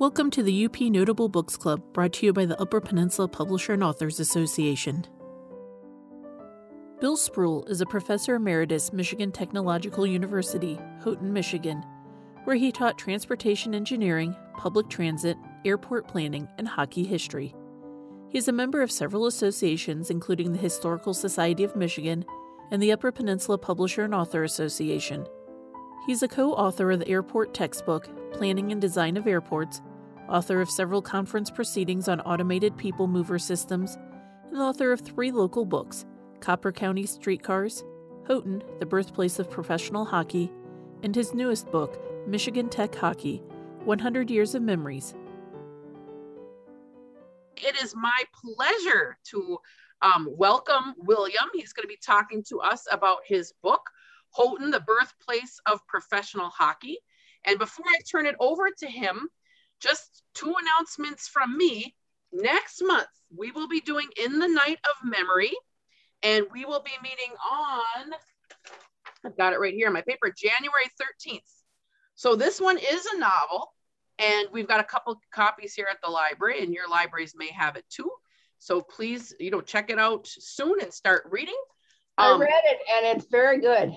Welcome to the UP Notable Books Club, brought to you by the Upper Peninsula Publisher and Authors Association. Bill Sproule is a professor emeritus, Michigan Technological University, Houghton, Michigan, where he taught transportation engineering, public transit, airport planning, and hockey history. He is a member of several associations, including the Historical Society of Michigan and the Upper Peninsula Publisher and Author Association. He's a co-author of the airport textbook, Planning and Design of Airports, author of several conference proceedings on automated people mover systems, and author of three local books, Copper County Streetcars, Houghton, The Birthplace of Professional Hockey, and his newest book, Michigan Tech Hockey, 100 Years of Memories. It is my pleasure to welcome William. He's going to be talking to us about his book, Houghton, The Birthplace of Professional Hockey. And before I turn it over to him, just two announcements from me. Next month, we will be doing In the Night of Memory, and we will be meeting on, I've got it right here in my paper, January 13th. So this one is a novel, and we've got a couple copies here at the library, and your libraries may have it too. So please, check it out soon and start reading. I read it, and it's very good.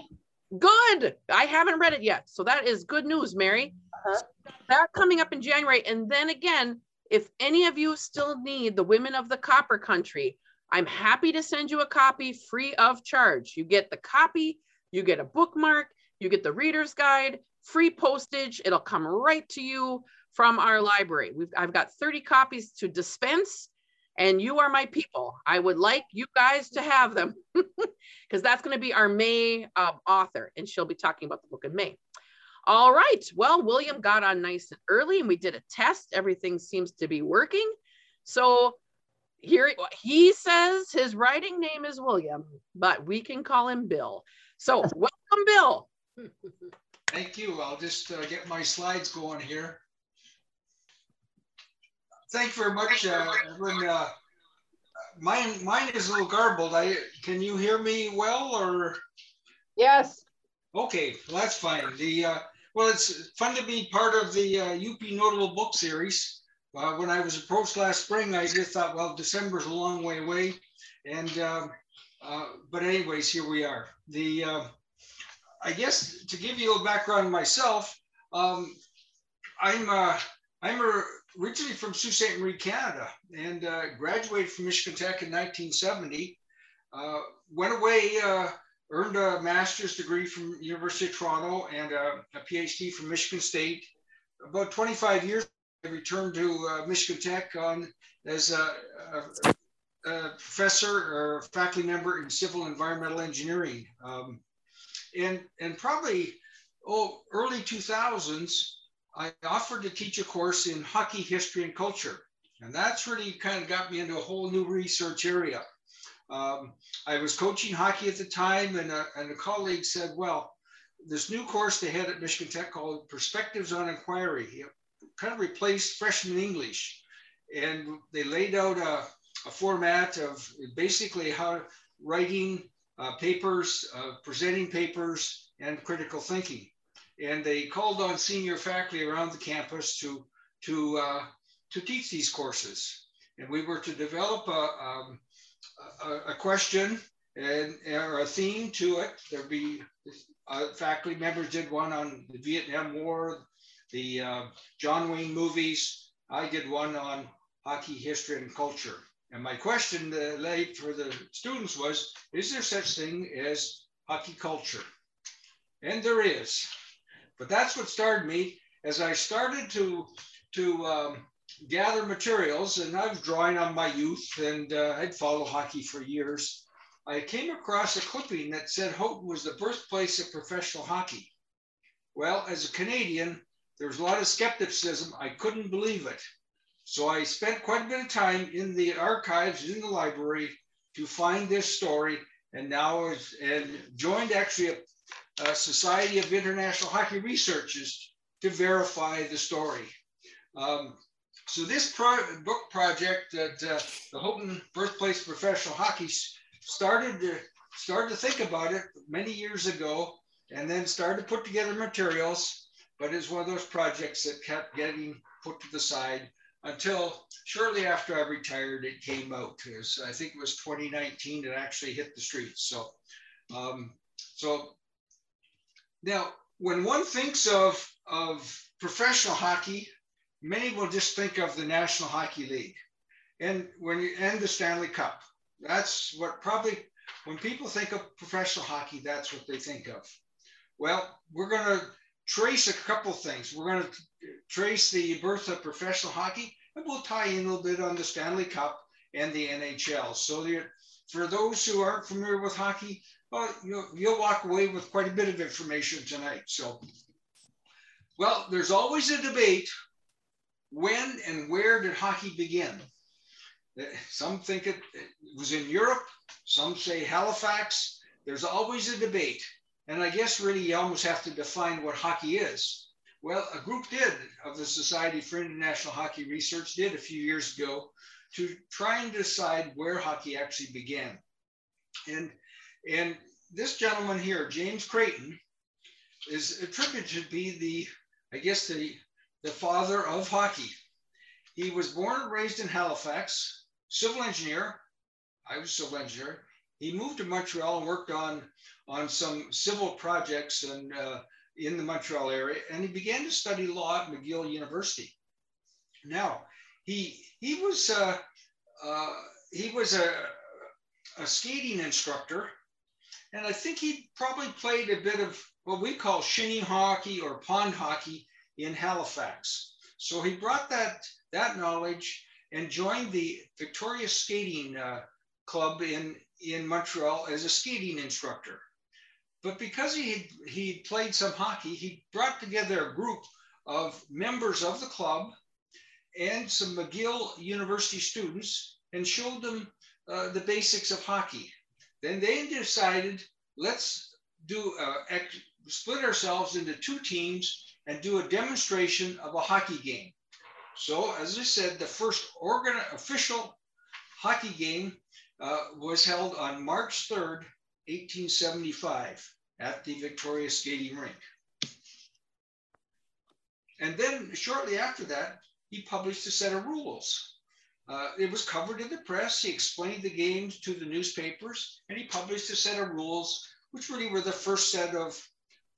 Good. I haven't read it yet. So that is good news, Mary. So that coming up in January. And then again, if any of you still need the Women of the Copper Country, I'm happy to send you a copy free of charge. You get the copy, you get a bookmark, you get the reader's guide, free postage. It'll come right to you from our library. I've got 30 copies to dispense. And you are my people. I would like you guys to have them because that's going to be our May author, and she'll be talking about the book in May. All right. Well, William got on nice and early, and we did a test. Everything seems to be working. So here he says his writing name is William, but we can call him Bill. So welcome, Bill. Thank you. I'll just get my slides going here. Thank you very much, everyone. Mine is a little garbled. Can you hear me well, or? Yes. Okay, well, that's fine. Well, it's fun to be part of the UP Notable Book Series. When I was approached last spring, I just thought, well, December's a long way away. And, but anyways, here we are. I guess to give you a background myself, I'm originally from Sault Ste. Marie, Canada, and graduated from Michigan Tech in 1970, went away, earned a master's degree from University of Toronto and a PhD from Michigan State. About 25 years ago, I returned to Michigan Tech as a professor or faculty member in civil environmental engineering. And probably, early 2000s, I offered to teach a course in hockey history and culture. And that's really kind of got me into a whole new research area. I was coaching hockey at the time, and a colleague said, well, this new course they had at Michigan Tech called Perspectives on Inquiry, it kind of replaced freshman English. And they laid out a format of basically how writing papers, presenting papers, and critical thinking. And they called on senior faculty around the campus to teach these courses. And we were to develop a question or a theme to it. There'd be faculty members did one on the Vietnam War, the John Wayne movies. I did one on hockey history and culture. And my question late for the students was, is there such thing as hockey culture? And there is. But that's what started me as I started to gather materials, and I was drawing on my youth, and I'd followed hockey for years. I came across a clipping that said Houghton was the birthplace of professional hockey. Well, as a Canadian, there was a lot of skepticism. I couldn't believe it. So I spent quite a bit of time in the archives, in the library, to find this story, and joined actually a Society of International Hockey Researchers to verify the story. So this book project that the Houghton Birthplace of Professional Hockey started to think about it many years ago, and then started to put together materials. but it's one of those projects that kept getting put to the side until shortly after I retired, it came out. It was, I think it was 2019, it actually hit the streets. So, now when one thinks of professional hockey, many will just think of the National Hockey League and the Stanley Cup. That's what probably, when people think of professional hockey, that's what they think of. Well, we're going to trace a couple things. We're going to trace the birth of professional hockey, and we'll tie in a little bit on the Stanley Cup and the NHL. So for those who aren't familiar with hockey, well, you'll walk away with quite a bit of information tonight. So, well, there's always a debate, when and where did hockey begin? Some think it was in Europe, some say Halifax. There's always a debate. And I guess really you almost have to define what hockey is. Well, a group of the Society for International Hockey Research did a few years ago to try and decide where hockey actually began. And this gentleman here, James Creighton, is attributed to be the father of hockey. He was born and raised in Halifax, civil engineer. I was civil engineer. He moved to Montreal and worked on some civil projects and in the Montreal area. And he began to study law at McGill University. Now, he was a skating instructor. And I think he probably played a bit of what we call shinny hockey or pond hockey in Halifax. So he brought that knowledge and joined the Victoria Skating Club in Montreal as a skating instructor. But because he played some hockey, he brought together a group of members of the club and some McGill University students and showed them the basics of hockey. Then they decided, let's do split ourselves into two teams and do a demonstration of a hockey game. So as I said, the first official hockey game was held on March 3rd, 1875 at the Victoria Skating Rink. And then shortly after that, he published a set of rules. It was covered in the press. He explained the games to the newspapers, and he published a set of rules, which really were the first set of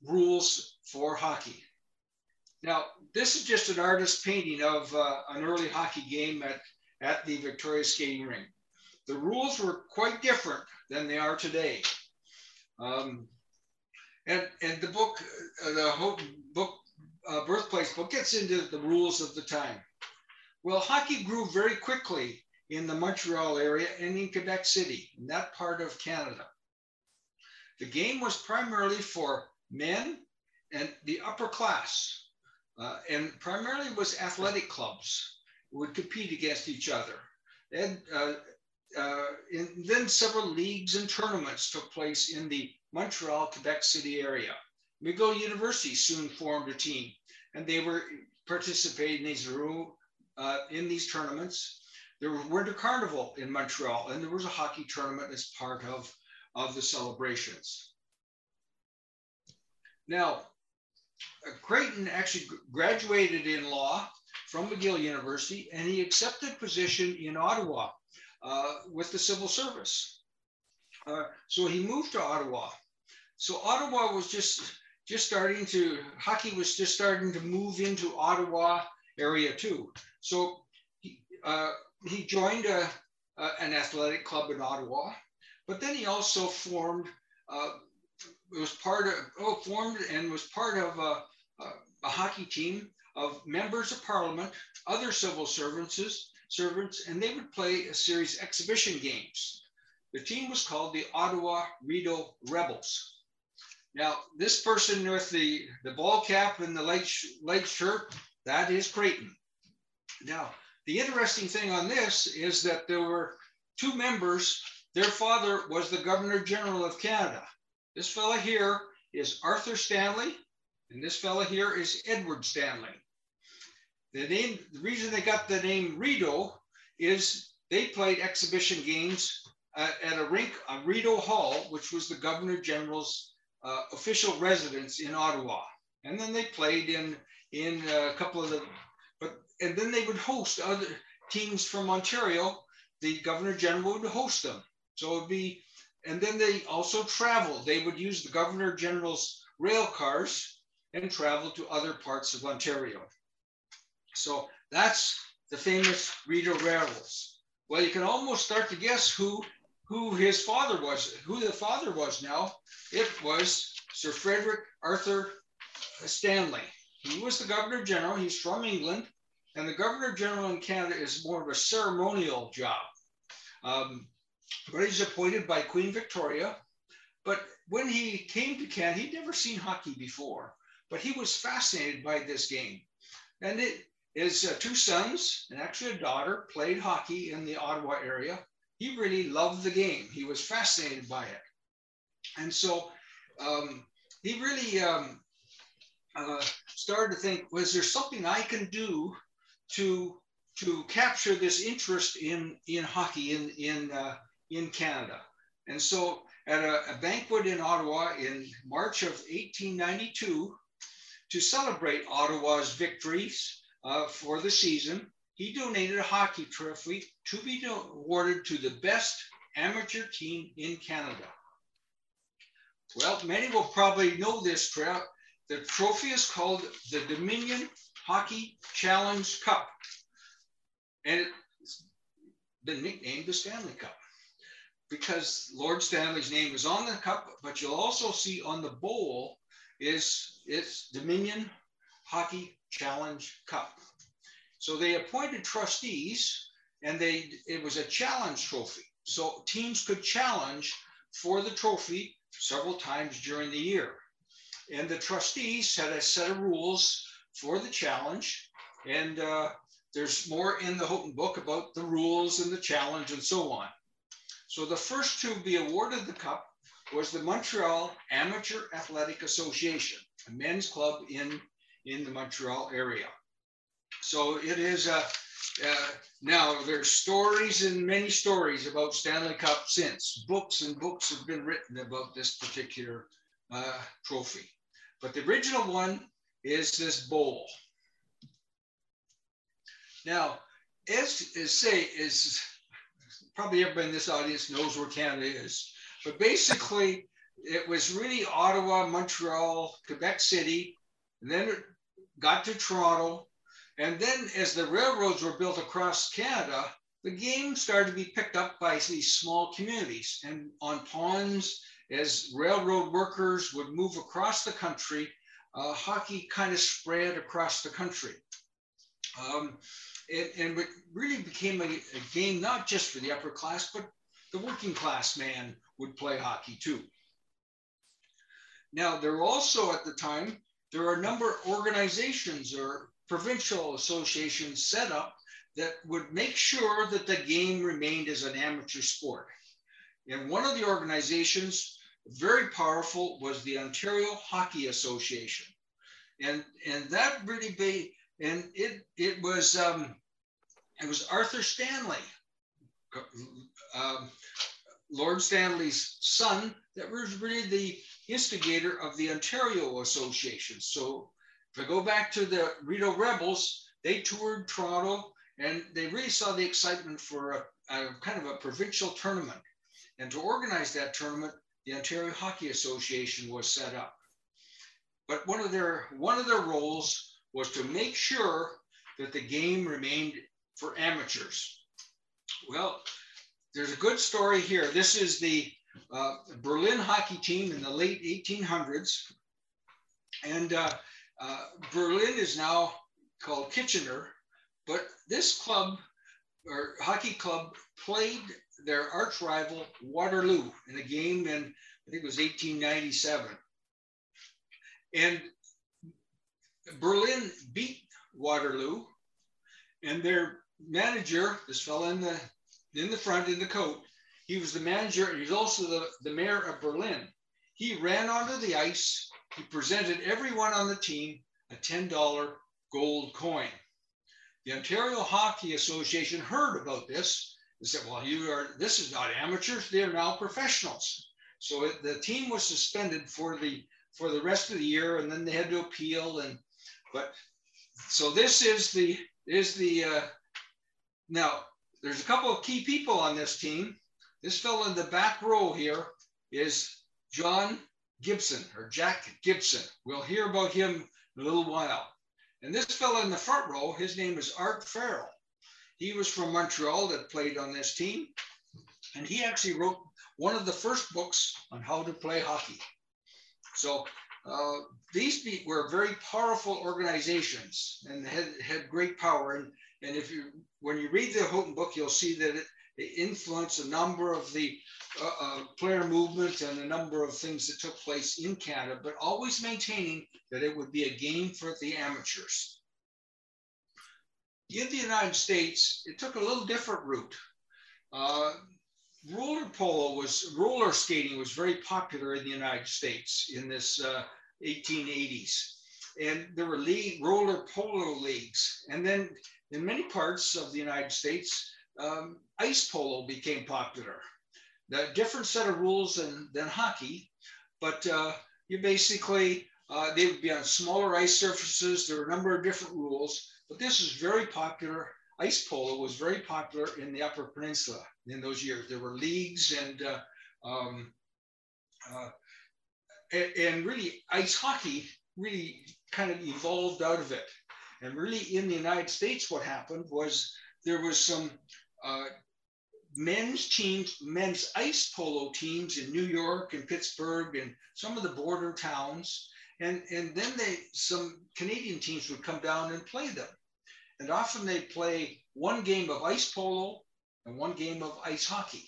rules for hockey. Now, this is just an artist's painting of an early hockey game at the Victoria Skating Rink. The rules were quite different than they are today. And the book, the Hope book, Birthplace book, gets into the rules of the time. Well, hockey grew very quickly in the Montreal area and in Quebec City, in that part of Canada. The game was primarily for men and the upper class. And primarily was athletic clubs would compete against each other. And then several leagues and tournaments took place in the Montreal, Quebec City area. McGill University soon formed a team, and they were participating in these tournaments. There was Winter Carnival in Montreal, and there was a hockey tournament as part of the celebrations. Now, Creighton actually graduated in law from McGill University, and he accepted a position in Ottawa with the civil service. So he moved to Ottawa. So Ottawa was just starting to, hockey was just starting to move into Ottawa area too. So he joined an athletic club in Ottawa, but then he also formed and was part of a hockey team of members of parliament, other civil servants, and they would play a series of exhibition games. The team was called the Ottawa Rideau Rebels. Now, this person with the ball cap and the light shirt, that is Creighton. Now, the interesting thing on this is that there were two members. Their father was the Governor General of Canada. This fella here is Arthur Stanley, and this fella here is Edward Stanley. The reason they got the name Rideau is they played exhibition games at a rink on Rideau Hall, which was the Governor General's official residence in Ottawa. And then they played in a couple of the, and then they would host other teams from Ontario. The Governor General would host them. So it would be, and then they also traveled. They would use the Governor General's rail cars and travel to other parts of Ontario. So that's the famous Reader Rattles. Well, you can almost start to guess who his father was, who the father was now. It was Sir Frederick Arthur Stanley. He was the Governor General. He's from England. And the Governor General in Canada is more of a ceremonial job. But he's appointed by Queen Victoria. But when he came to Canada, he'd never seen hockey before, but he was fascinated by this game. And his two sons, and actually a daughter, played hockey in the Ottawa area. He really loved the game. He was fascinated by it. And so he really started to think, was there something I can do to capture this interest in hockey in Canada? And so at a banquet in Ottawa in March of 1892, to celebrate Ottawa's victories for the season, he donated a hockey trophy to be awarded to the best amateur team in Canada. Well, many will probably know this trophy. The trophy is called the Dominion Hockey Challenge Cup, and it's been nicknamed the Stanley Cup because Lord Stanley's name is on the cup, but you'll also see on the bowl is its Dominion Hockey Challenge Cup. So they appointed trustees, and it was a challenge trophy. So teams could challenge for the trophy several times during the year. And the trustees set a set of rules for the challenge. And there's more in the Houghton book about the rules and the challenge and so on. So the first to be awarded the cup was the Montreal Amateur Athletic Association, a men's club in the Montreal area. So it is, now there's stories and many stories about Stanley Cup since. Books and books have been written about this particular trophy. But the original one is this bowl. Now, as probably everybody in this audience knows where Canada is, but basically it was really Ottawa, Montreal, Quebec City, and then it got to Toronto. And then as the railroads were built across Canada, the game started to be picked up by these small communities and on ponds. As railroad workers would move across the country, hockey kind of spread across the country. And it really became a game not just for the upper class, but the working class man would play hockey too. Now, there were also at the time, there were a number of organizations or provincial associations set up that would make sure that the game remained as an amateur sport. And one of the organizations, very powerful, was the Ontario Hockey Association. And that really be, and it was Arthur Stanley, Lord Stanley's son, that was really the instigator of the Ontario Association. So if I go back to the Rideau Rebels, they toured Toronto and they really saw the excitement for a kind of a provincial tournament. And to organize that tournament, the Ontario Hockey Association was set up. But one of their roles was to make sure that the game remained for amateurs. Well, there's a good story here. This is the Berlin hockey team in the late 1800s. And Berlin is now called Kitchener, but this club or hockey club played their arch rival Waterloo in a game in, I think it was 1897. And Berlin beat Waterloo, and their manager, this fella in the front in the coat, he was the manager and he was also the mayor of Berlin. He ran onto the ice, he presented everyone on the team a $10 gold coin. The Ontario Hockey Association heard about this. They said, well, this is not amateurs, they're now professionals. So the team was suspended for the for the rest of the year, and then they had to appeal. And but so this is the now there's a couple of key people on this team. This fellow in the back row here is John Gibson, or Jack Gibson. We'll hear about him in a little while. And this fellow in the front row, his name is Art Farrell. He was from Montreal that played on this team. And he actually wrote one of the first books on how to play hockey. So these were very powerful organizations and had great power. And if you, when you read the Houghton book, you'll see that it influenced a number of the player movement and a number of things that took place in Canada, but always maintaining that it would be a game for the amateurs. In the United States, it took a little different route. Roller skating was very popular in the United States in this 1880s. And there were roller polo leagues. And then in many parts of the United States, ice polo became popular. A different set of rules than hockey, but you basically, they would be on smaller ice surfaces. There were a number of different rules, but this is very popular. Ice polo was very popular in the Upper Peninsula in those years. There were leagues and really ice hockey really kind of evolved out of it. And really in the United States, what happened was there was some men's ice polo teams in New York and Pittsburgh and some of the border towns. And then some Canadian teams would come down and play them. And often they'd play one game of ice polo and one game of ice hockey.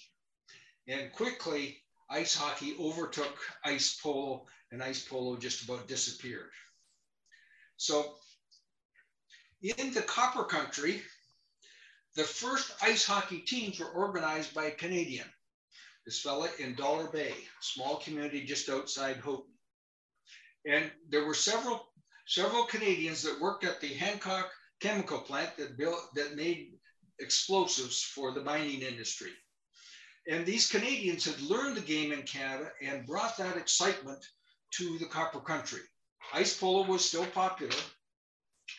And quickly, ice hockey overtook ice polo, and ice polo just about disappeared. So in the Copper Country, the first ice hockey teams were organized by a Canadian, this fella in Dollar Bay, a small community just outside Houghton. And there were several Canadians that worked at the Hancock chemical plant that made explosives for the mining industry. And these Canadians had learned the game in Canada and brought that excitement to the Copper Country. Ice polo was still popular,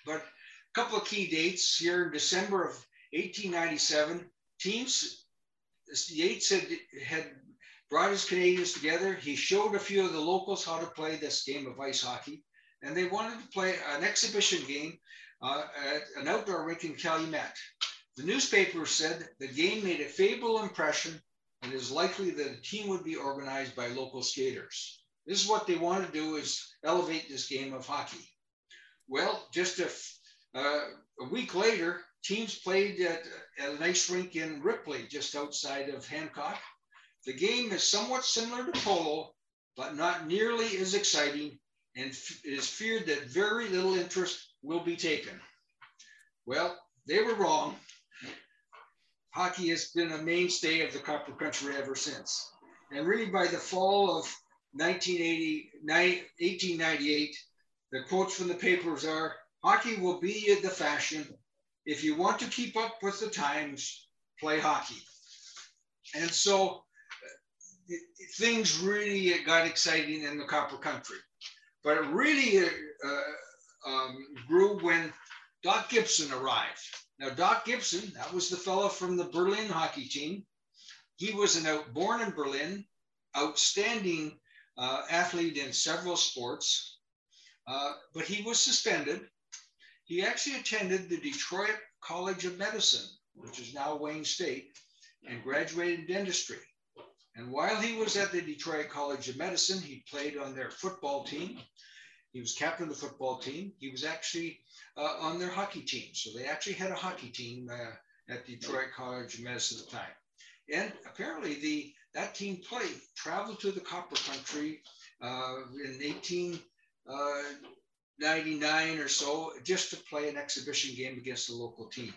but a couple of key dates here in December of 1897, Yates had brought his Canadians together. He showed a few of the locals how to play this game of ice hockey, and they wanted to play an exhibition game at an outdoor rink in Calumet. The newspaper said the game made a favorable impression and it is likely that a team would be organized by local skaters. This is what they wanted to do, is elevate this game of hockey. Well, just a week later, teams played at an ice rink in Ripley, just outside of Hancock. The game is somewhat similar to polo, but not nearly as exciting, and it is feared that very little interest will be taken. Well, they were wrong. Hockey has been a mainstay of the Copper Country ever since. And really by the fall of 1898, the quotes from the papers are, "Hockey will be the fashion. If you want to keep up with the times, play hockey." And so things really got exciting in the Copper Country. But it really grew when Doc Gibson arrived. Now, Doc Gibson, that was the fellow from the Berlin hockey team. He was born in Berlin, outstanding athlete in several sports, but he was suspended. He actually attended the Detroit College of Medicine, which is now Wayne State, and graduated in dentistry. And while he was at the Detroit College of Medicine, he played on their football team. He was captain of the football team. He was actually on their hockey team. So they actually had a hockey team at Detroit College of Medicine at the time. And apparently that team traveled to the Copper Country in 1899 or so, just to play an exhibition game against the local team.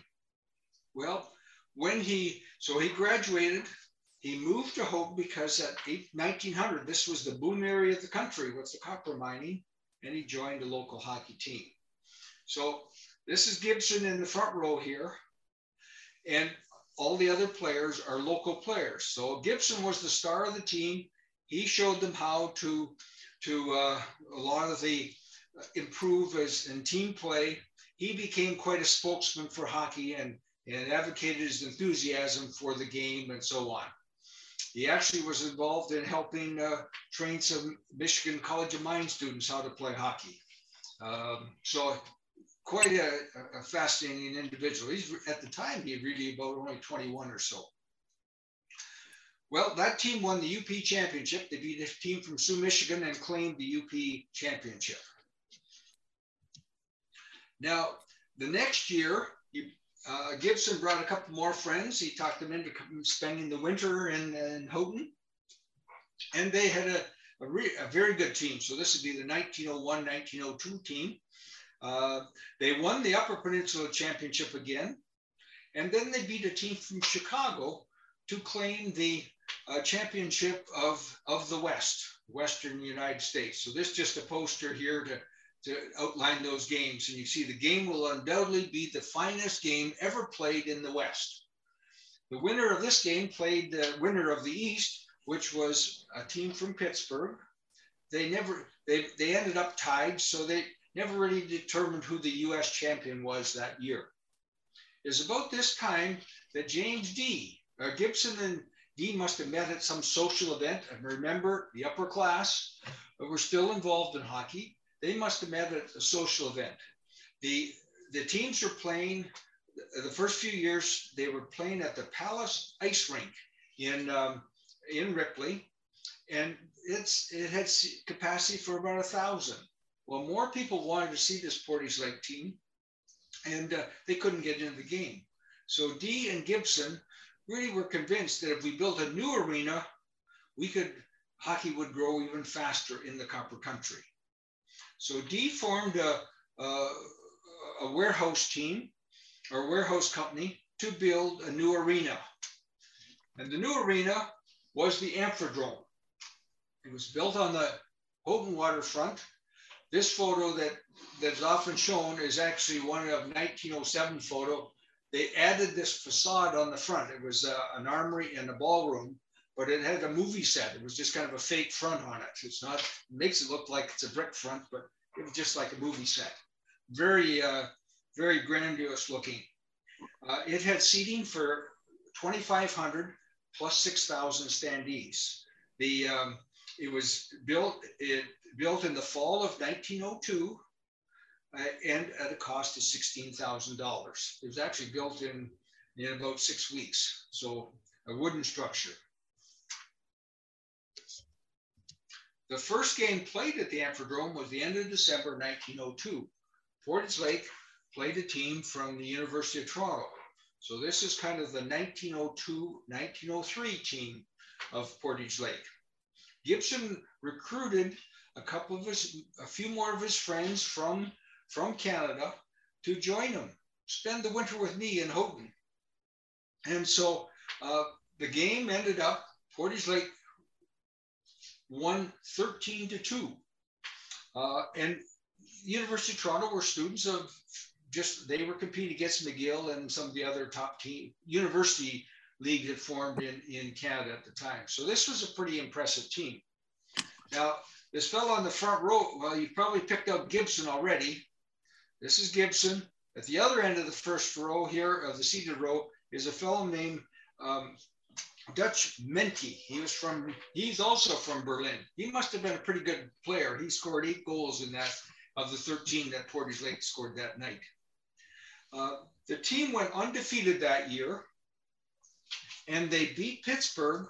Well, so he graduated, he moved to Hope because at 1900, this was the boom area of the country with the copper mining, and he joined a local hockey team. So this is Gibson in the front row here, and all the other players are local players. So Gibson was the star of the team. He showed them how to a lot of the improve as in team play. He became quite a spokesman for hockey and advocated his enthusiasm for the game and so on. He actually was involved in helping train some Michigan College of Mines students how to play hockey. So quite a fascinating individual. He's, at the time, he really about only 21 or so. Well, that team won the UP championship. They beat a team from Sault, Michigan, and claimed the UP championship. Now, the next year, Gibson brought a couple more friends. He talked them into spending the winter in Houghton, and they had a very good team. So this would be the 1901-1902 team. They won the Upper Peninsula Championship again, and then they beat a team from Chicago to claim the championship of the West, Western United States. So this is just a poster here to outline those games. And you see the game will undoubtedly be the finest game ever played in the West. The winner of this game played the winner of the East, which was a team from Pittsburgh. They ended up tied, so they never really determined who the US champion was that year. It was about this time that James Dee, Gibson and Dee must have met at some social event. And remember, the upper class were still involved in hockey. They must have met at a social event. The teams were playing, the first few years, they were playing at the Palace Ice Rink in Ripley. And it had capacity for about 1,000. Well, more people wanted to see this Portage Lake team, and they couldn't get into the game. So Dee and Gibson really were convinced that if we built a new arena, hockey would grow even faster in the Copper Country. So Dee formed a warehouse team or warehouse company to build a new arena. And the new arena was the Amphidrome. It was built on the Houghton waterfront. This photo that's often shown is actually one of 1907 photo. They added this facade on the front. It was an armory and a ballroom, but it had a movie set. It was just kind of a fake front on it. It's not, it makes it look like it's a brick front, but it was just like a movie set. Very, very grandiose looking. It had seating for 2,500 plus 6,000 standees. It was built in the fall of 1902 and at a cost of $16,000. It was actually built in about 6 weeks. So a wooden structure. The first game played at the Amphidrome was the end of December 1902. Portage Lake played a team from the University of Toronto. So this is kind of the 1902-1903 team of Portage Lake. Gibson recruited a few more of his friends from Canada to join him. Spend the winter with me in Houghton. And so the game ended up Portage Lake won 13-2. And University of Toronto were students of they were competing against McGill and some of the other top team university league that formed in Canada at the time. So this was a pretty impressive team. Now, this fellow on the front row, well, you've probably picked up Gibson already. This is Gibson. At the other end of the first row here, of the seated row, is a fellow named Dutch Menke. He's also from Berlin. He must have been a pretty good player. He scored 8 goals in that of the 13 that Portage Lake scored that night. The team went undefeated that year, and they beat Pittsburgh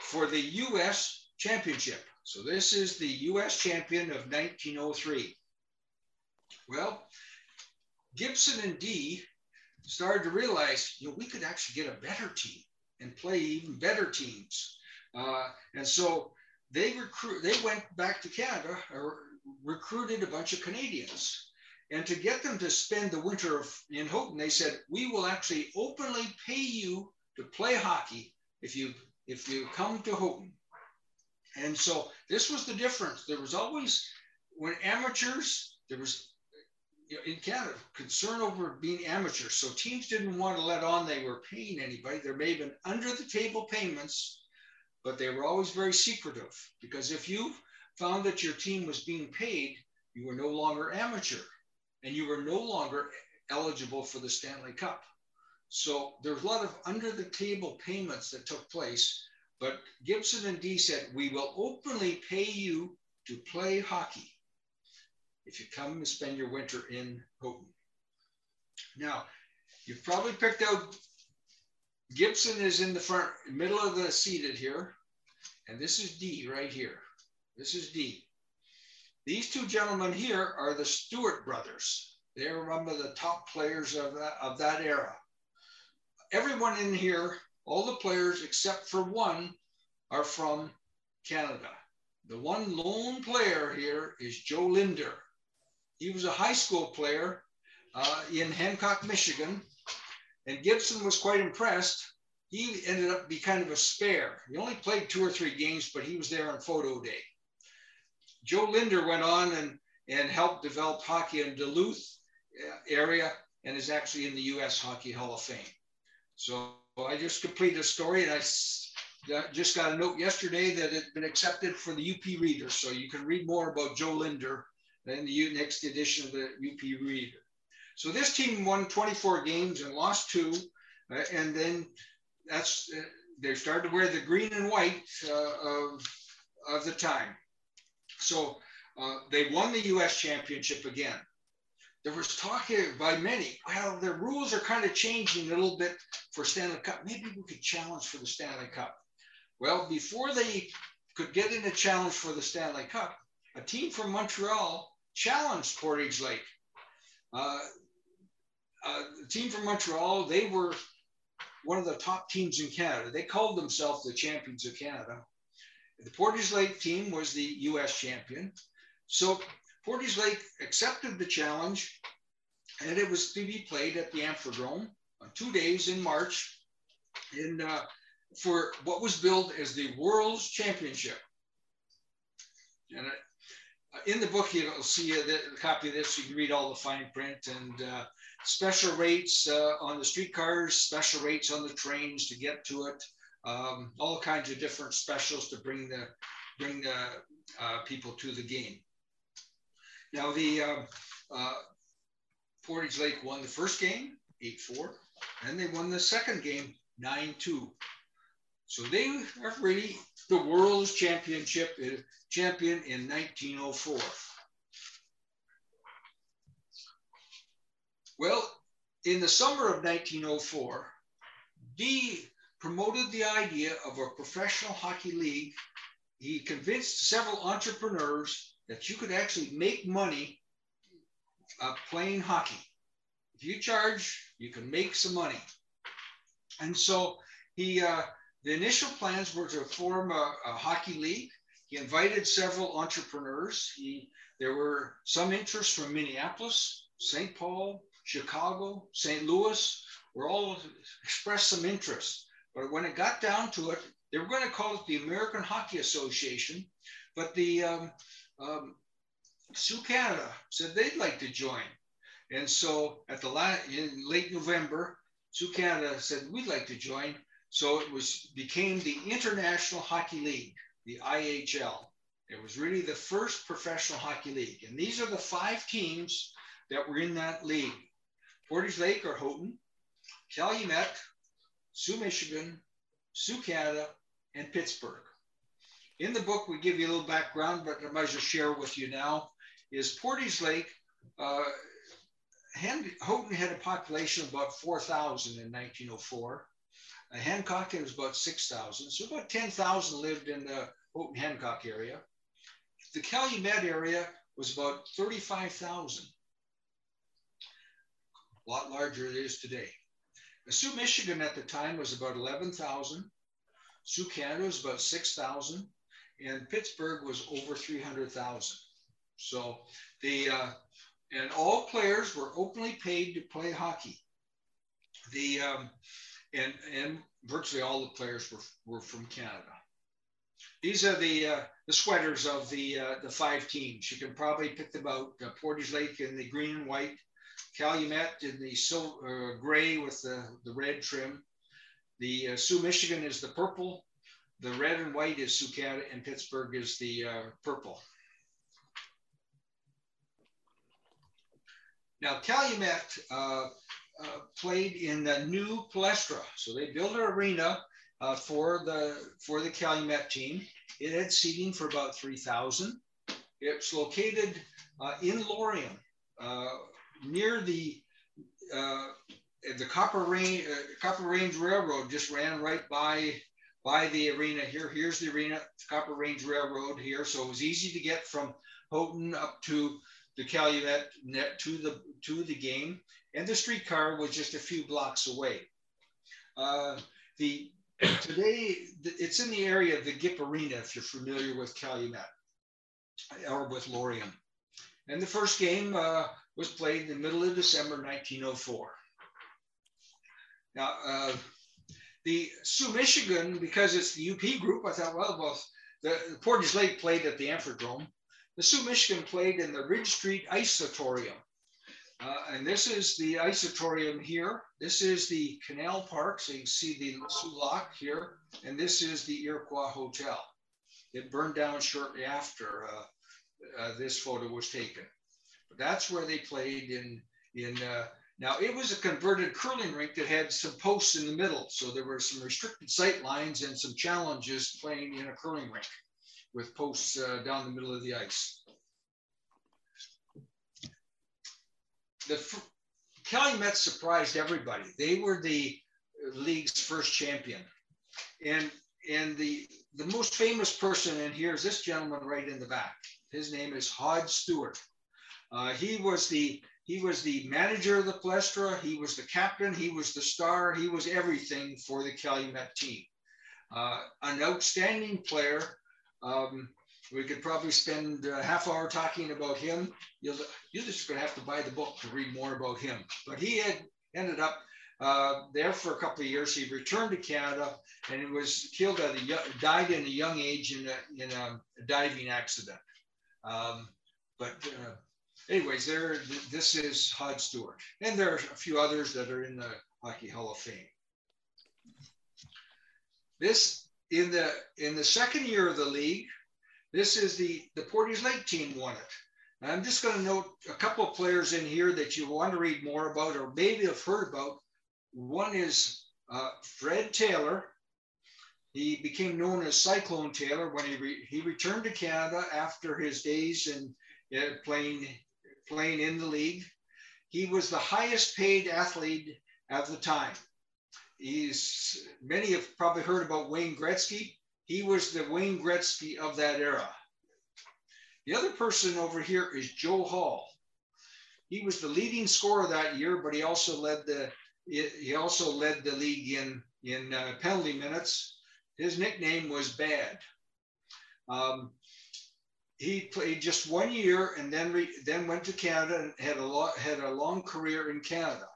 for the U.S. championship. So this is the U.S. champion of 1903. Well, Gibson and Dee started to realize, we could actually get a better team and play even better teams. And so they went back to Canada, or recruited a bunch of Canadians. And to get them to spend the winter in Houghton, they said, we will actually openly pay you to play hockey if you come to Houghton. And so this was the difference. There was always, when amateurs, there was, in Canada, concern over being amateur. So teams didn't want to let on they were paying anybody. There may have been under-the-table payments but they were always very secretive, because if you found that your team was being paid, you were no longer amateur and you were no longer eligible for the Stanley Cup. So there was a lot of under the table payments that took place, but Gibson and Dee said, we will openly pay you to play hockey if you come and spend your winter in Houghton. Now, you've probably picked out, Gibson is in the front, middle of the seated here, and this is Dee right here. This is Dee. These two gentlemen here are the Stewart brothers. They are one of the top players of that era. Everyone in here, all the players except for one, are from Canada. The one lone player here is Joe Linder. He was a high school player in Hancock, Michigan, and Gibson was quite impressed. He ended up being kind of a spare. He only played 2 or 3 games, but he was there on photo day. Joe Linder went on and helped develop hockey in Duluth area and is actually in the U.S. Hockey Hall of Fame. So I just completed a story, and I just got a note yesterday that it's been accepted for the UP Reader. So you can read more about Joe Linder in the next edition of the UP Reader. So this team won 24 games and lost 2. And then that's, they started to wear the green and white of the time. So they won the US championship again. There was talk by many, well, the rules are kind of changing a little bit for Stanley Cup. Maybe we could challenge for the Stanley Cup. Well, before they could get in a challenge for the Stanley Cup, a team from Montreal challenged Portage Lake. The team from Montreal, they were one of the top teams in Canada. They called themselves the Champions of Canada. The Portage Lake team was the US champion. So Portage Lake accepted the challenge, and it was to be played at the Amphidrome on 2 days in March in, for what was billed as the World's Championship. And in the book, you'll see a copy of this. You can read all the fine print and special rates on the streetcars, special rates on the trains to get to it, all kinds of different specials to bring the people to the game. Now, the Portage Lake won the first game, 8-4, and they won the second game, 9-2. So they are really the world's champion in 1904. Well, in the summer of 1904, Dee promoted the idea of a professional hockey league. He convinced several entrepreneurs that you could actually make money playing hockey. If you charge, you can make some money. And so he, the initial plans were to form a hockey league. He invited several entrepreneurs. There were some interests from Minneapolis, St. Paul, Chicago, St. Louis, were all expressed some interest. But when it got down to it, they were going to call it the American Hockey Association, but the Sault Canada said they'd like to join. And so at the in late November, Sault Canada said, we'd like to join. So it became the International Hockey League, the IHL. It was really the first professional hockey league. And these are the 5 teams that were in that league. Portage Lake or Houghton, Calumet, Sault Michigan, Sault Canada, and Pittsburgh. In the book, we give you a little background, but I might as well share with you now, is Portage Lake, Houghton had a population of about 4,000 in 1904. Hancock, it was about 6,000. So about 10,000 lived in the Houghton-Hancock area. The Calumet area was about 35,000. A lot larger than it is today. Sault Michigan at the time was about 11,000. Sault Canada was about 6,000. And Pittsburgh was over 300,000. So the and all players were openly paid to play hockey. The and virtually all the players were from Canada. These are the sweaters of the 5 teams. You can probably pick them out. Portage Lake in the green and white, Calumet in the gray with the red trim. The Sault Michigan is the purple. The red and white is Sucat, and Pittsburgh is the purple. Now, Calumet played in the new Palestra. So they built an arena for the Calumet team. It had seating for about 3,000. It's located in Laurium, near the Copper Range Railroad just ran right by the arena here. Here's the arena, Copper Range Railroad here. So it was easy to get from Houghton up to the Calumet to the game, and the streetcar was just a few blocks away. Today it's in the area of the Gip Arena if you're familiar with Calumet or with Laurium. And the first game was played in the middle of December 1904. Now the Sault Michigan, because it's the UP group, I thought, well, both the Portage Lake played at the Amphidrome. The Sault Michigan played in the Ridge Street Ice-Atorium. And this is the Ice-Atorium here. This is the Canal Park, so you can see the Sault Lock here. And this is the Iroquois Hotel. It burned down shortly after this photo was taken. But that's where they played now it was a converted curling rink that had some posts in the middle. So there were some restricted sight lines and some challenges playing in a curling rink with posts down the middle of the ice. The Calumet surprised everybody. They were the league's first champion. And the most famous person in here is this gentleman right in the back. His name is Hod Stewart. He was the manager of the Palestra. He was the captain. He was the star. He was everything for the Calumet team. An outstanding player. We could probably spend a half hour talking about him. You're just going to have to buy the book to read more about him. But he had ended up there for a couple of years. He returned to Canada, and he was killed at died in a young age in a diving accident. Anyways, this is Hod Stewart. And there are a few others that are in the Hockey Hall of Fame. In the second year of the league, this is the Portage Lake team won it. And I'm just going to note a couple of players in here that you want to read more about or maybe have heard about. One is Fred Taylor. He became known as Cyclone Taylor when he returned to Canada after his days in playing in the league. He was the highest paid athlete at the time. Many have probably heard about Wayne Gretzky. He was the Wayne Gretzky of that era. The other person over here is Joe Hall. He was the leading scorer that year, but he also led the league in penalty minutes. His nickname was Bad. He played just 1 year and then went to Canada and had a long career in Canada.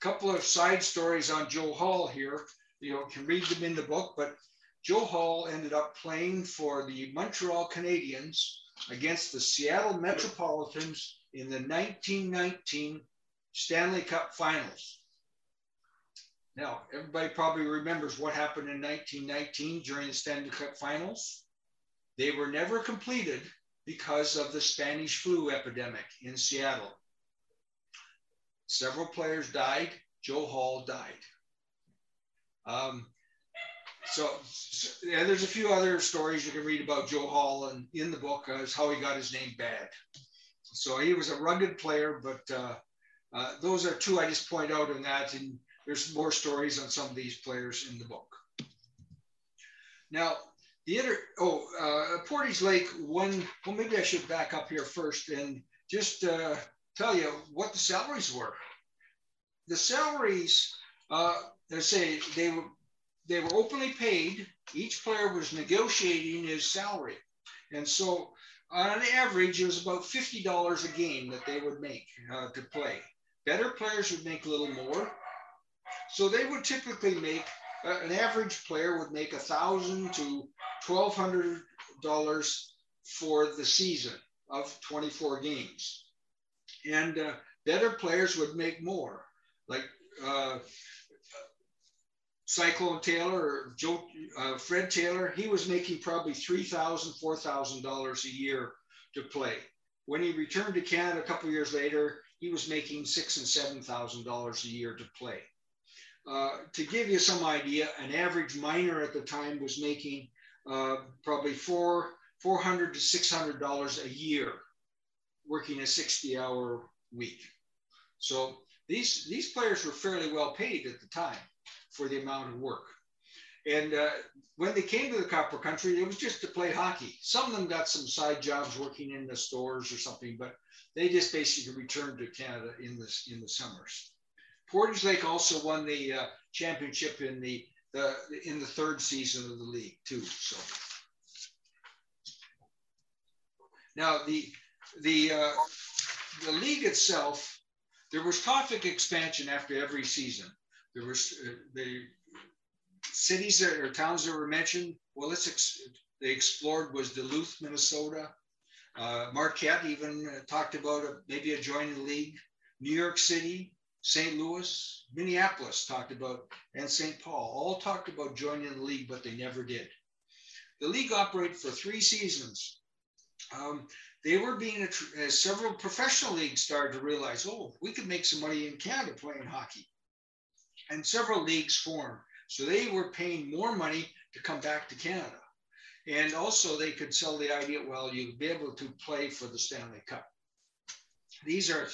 A couple of side stories on Joe Hall here. You know, can read them in the book, but Joe Hall ended up playing for the Montreal Canadiens against the Seattle Metropolitans in the 1919 Stanley Cup Finals. Now, everybody probably remembers what happened in 1919 during the Stanley Cup Finals. They were never completed because of the Spanish flu epidemic in Seattle. Several players died. Joe Hall died. There's a few other stories you can read about Joe Hall and in the book as how he got his name Bad. So he was a rugged player, but those are two I just point out in that. And there's more stories on some of these players in the book. Now, Portage Lake won. Well, maybe I should back up here first and just tell you what the salaries were. The salaries, let's say they were openly paid. Each player was negotiating his salary, and so on average, it was about $50 a game that they would make to play. Better players would make a little more, so they would typically make. An average player would make $1,000 to $1,200 for the season of 24 games. And better players would make more. Like Cyclone Taylor or Fred Taylor, he was making probably $3,000, $4,000 a year to play. When he returned to Canada a couple of years later, he was making $6,000 and $7,000 a year to play. To give you some idea, an average minor at the time was making probably $400 to $600 a year, working a 60-hour week. So these players were fairly well paid at the time for the amount of work. And when they came to the Copper Country, it was just to play hockey. Some of them got some side jobs working in the stores or something, but they just basically returned to Canada in the summers. Portage Lake also won the championship in the third season of the league too. So now the league itself, there was topic expansion after every season. There was the cities that, or towns that were mentioned. Well, they explored was Duluth, Minnesota. Marquette even talked about maybe a joining league. New York City, St. Louis, Minneapolis talked about, and St. Paul all talked about joining the league, but they never did. The league operated for 3 seasons. They were being, as several professional leagues started to realize, oh, we could make some money in Canada playing hockey. And several leagues formed. So they were paying more money to come back to Canada. And also they could sell the idea, well, you'd be able to play for the Stanley Cup. These are,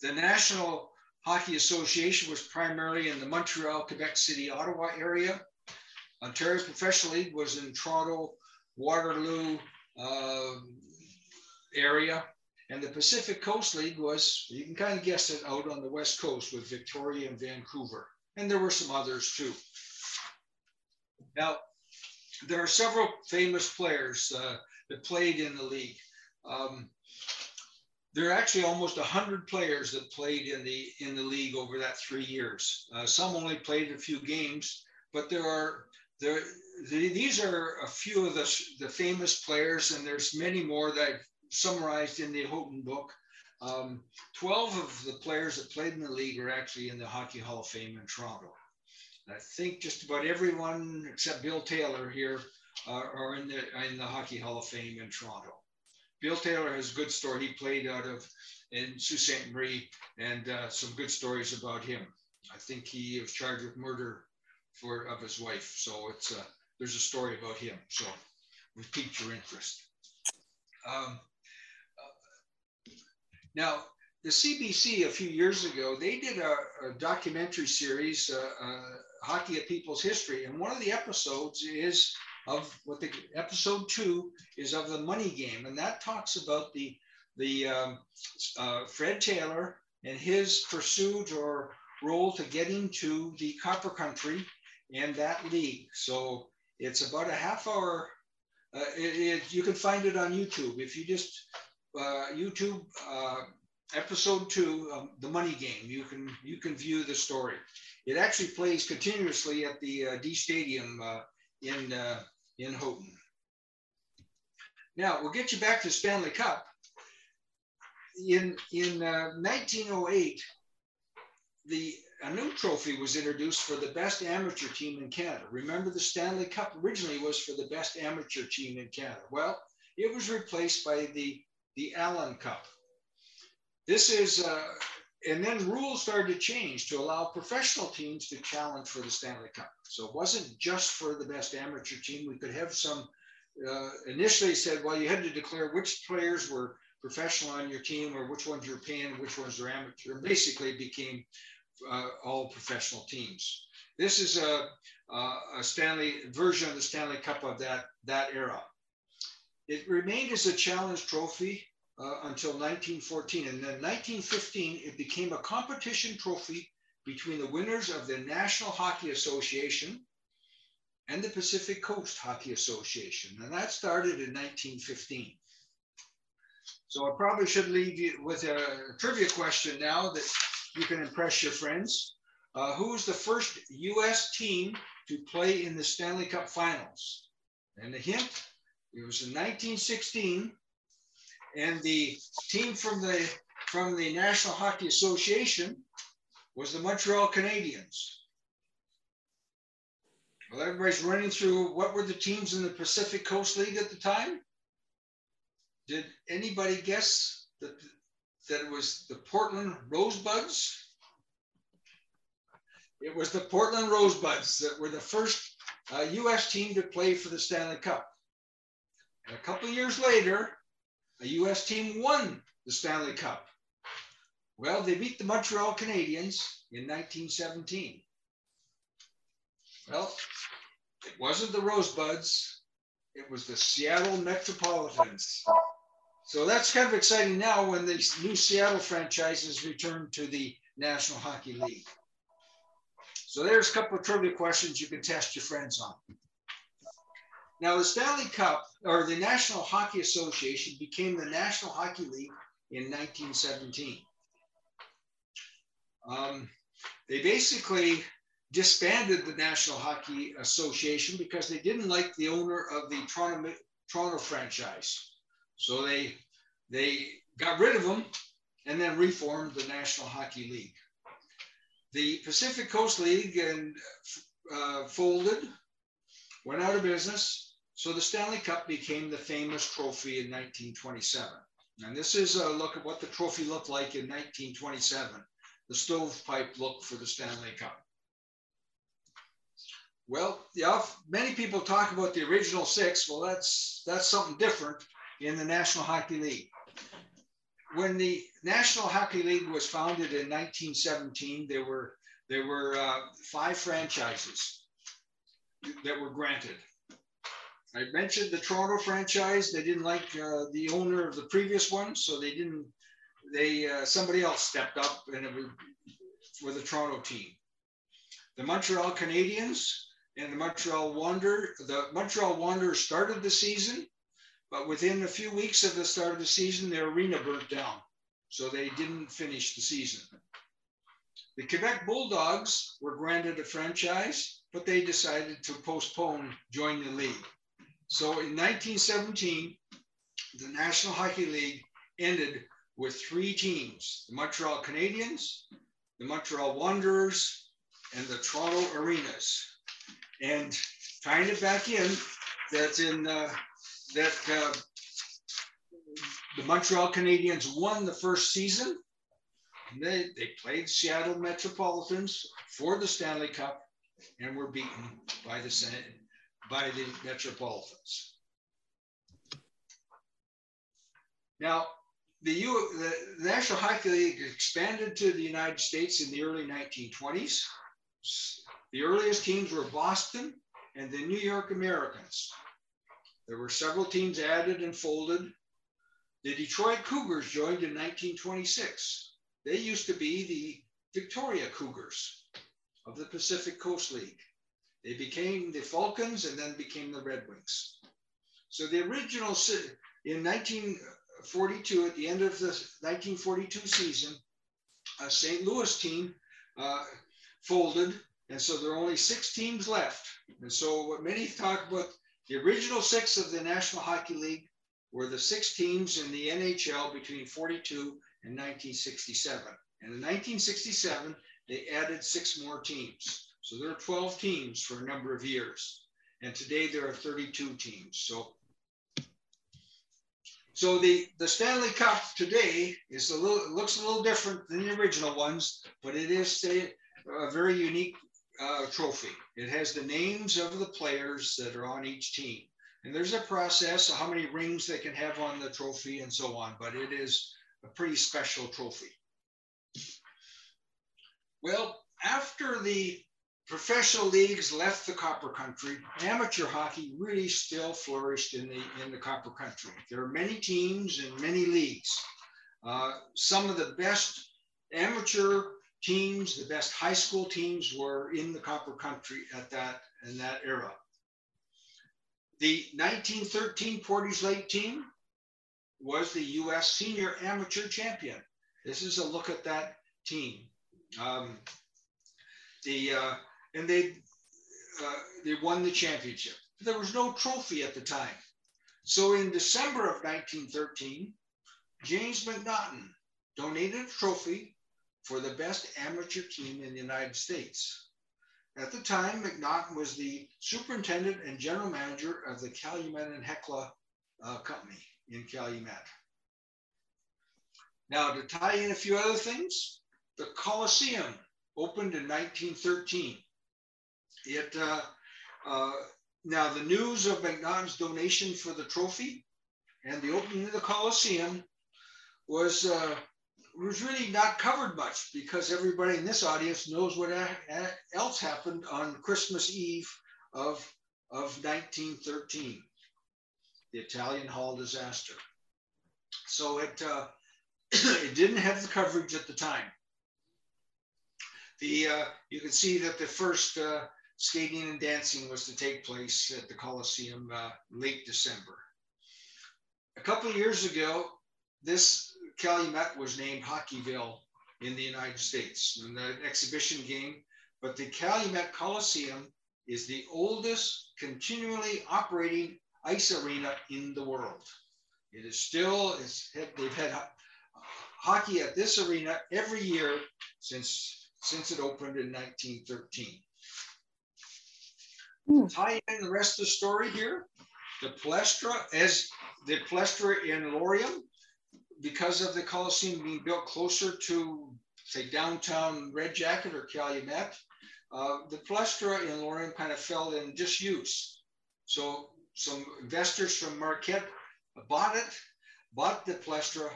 the National Hockey Association was primarily in the Montreal, Quebec City, Ottawa area. Ontario Professional League was in Toronto, Waterloo area. And the Pacific Coast League was, you can kind of guess it, out on the West Coast with Victoria and Vancouver. And there were some others too. Now, there are several famous players that played in the league. There are actually almost 100 players that played in the league over that 3 years. Some only played a few games, but these are a few of the famous players, and there's many more that I've summarized in the Houghton book. 12 of the players that played in the league are actually in the Hockey Hall of Fame in Toronto. I think just about everyone except Bill Taylor here are in the Hockey Hall of Fame in Toronto. Bill Taylor has a good story. He played out of in Sault Ste. Marie, and some good stories about him. I think he was charged with murder of his wife. So it's there's a story about him. So we piqued your interest. Now, the CBC a few years ago, they did a documentary series, Hockey of People's History. And one of the episodes is of episode 2 is of the money game. And that talks about Fred Taylor and his pursuit or role to getting to the Copper Country and that league. So it's about a half hour. You can find it on YouTube. If you just YouTube episode 2, the money game, you can view the story. It actually plays continuously at the D Stadium in Houghton. Now we'll get you back to Stanley Cup. In 1908, a new trophy was introduced for the best amateur team in Canada. Remember, the Stanley Cup originally was for the best amateur team in Canada. Well, it was replaced by the Allen Cup. This is, and then rules started to change to allow professional teams to challenge for the Stanley Cup. So it wasn't just for the best amateur team. We could have some, initially said, well, you had to declare which players were professional on your team or which ones you're paying, which ones are amateur, and basically became all professional teams. This is a version of the Stanley Cup of that era. It remained as a challenge trophy until 1914, and then 1915, it became a competition trophy between the winners of the National Hockey Association and the Pacific Coast Hockey Association, and that started in 1915. So I probably should leave you with a trivia question now that you can impress your friends. Who was the first U.S. team to play in the Stanley Cup Finals? And the hint, it was in 1916, and the team from the National Hockey Association was the Montreal Canadiens. Well, everybody's running through what were the teams in the Pacific Coast League at the time? Did anybody guess that it was the Portland Rosebuds? It was the Portland Rosebuds that were the first U.S. team to play for the Stanley Cup. And a couple of years later, a U.S. team won the Stanley Cup. Well, they beat the Montreal Canadiens in 1917. Well, it wasn't the Rosebuds. It was the Seattle Metropolitans. So that's kind of exciting now when the new Seattle franchises return to the National Hockey League. So there's a couple of trivia questions you can test your friends on. Now the Stanley Cup, or the National Hockey Association, became the National Hockey League in 1917. They basically disbanded the National Hockey Association because they didn't like the owner of the Toronto franchise. So they got rid of them and then reformed the National Hockey League. The Pacific Coast League and folded, went out of business. So the Stanley Cup became the famous trophy in 1927. And this is a look at what the trophy looked like in 1927, the stovepipe look for the Stanley Cup. Well, yeah, many people talk about the original six. Well, that's something different in the National Hockey League. When the National Hockey League was founded in 1917, there were five franchises that were granted. I mentioned the Toronto franchise. They didn't like the owner of the previous one, so they didn't. Somebody else stepped up, and it was for the Toronto team. The Montreal Canadiens and the Montreal Wanderers started the season, but within a few weeks of the start of the season, their arena burnt down. So they didn't finish the season. The Quebec Bulldogs were granted a franchise, but they decided to postpone joining the league. So in 1917, the National Hockey League ended with three teams, the Montreal Canadiens, the Montreal Wanderers, and the Toronto Arenas. And tying it back in, that's in the Montreal Canadiens won the first season. And they played Seattle Metropolitans for the Stanley Cup and were beaten by the Metropolitans. Now, the National Hockey League expanded to the United States in the early 1920s. The earliest teams were Boston and the New York Americans. There were several teams added and folded. The Detroit Cougars joined in 1926. They used to be the Victoria Cougars of the Pacific Coast League. They became the Falcons and then became the Red Wings. So the original, in 1942, at the end of the 1942 season, a St. Louis team folded, and so there are only six teams left. And so what many talk about, the original six of the National Hockey League were the six teams in the NHL between 42 and 1967. And in 1967, they added six more teams. So there are 12 teams for a number of years. And today there are 32 teams. So the Stanley Cup today is looks a little different than the original ones, but it is a very unique trophy. It has the names of the players that are on each team. And there's a process of how many rings they can have on the trophy and so on, but it is a pretty special trophy. Well, after the professional leagues left the Copper Country, amateur hockey really still flourished in the Copper Country. There are many teams and many leagues. Some of the best amateur teams, the best high school teams were in the Copper Country in that era. The 1913 Portage Lake team was the U.S. senior amateur champion. This is a look at that team. They won the championship. There was no trophy at the time. So in December of 1913, James McNaughton donated a trophy for the best amateur team in the United States. At the time, McNaughton was the superintendent and general manager of the Calumet and Hecla company in Calumet. Now, to tie in a few other things, the Coliseum opened in 1913. Now, the news of McNaughton's donation for the trophy and the opening of the Coliseum was really not covered much, because everybody in this audience knows what else happened on Christmas Eve of 1913, the Italian Hall disaster. So it didn't have the coverage at the time. You can see that the first skating and dancing was to take place at the Coliseum late December. A couple of years ago, this Calumet was named Hockeyville in the United States in an exhibition game, but the Calumet Coliseum is the oldest continually operating ice arena in the world. It is still, they've had hockey at this arena every year since it opened in 1913. To tie in the rest of the story here, the Palestra, as the Palestra in Laurium, because of the Coliseum being built closer to, say, downtown Red Jacket or Calumet, the Palestra in Laurium kind of fell in disuse. So some investors from Marquette bought the Palestra,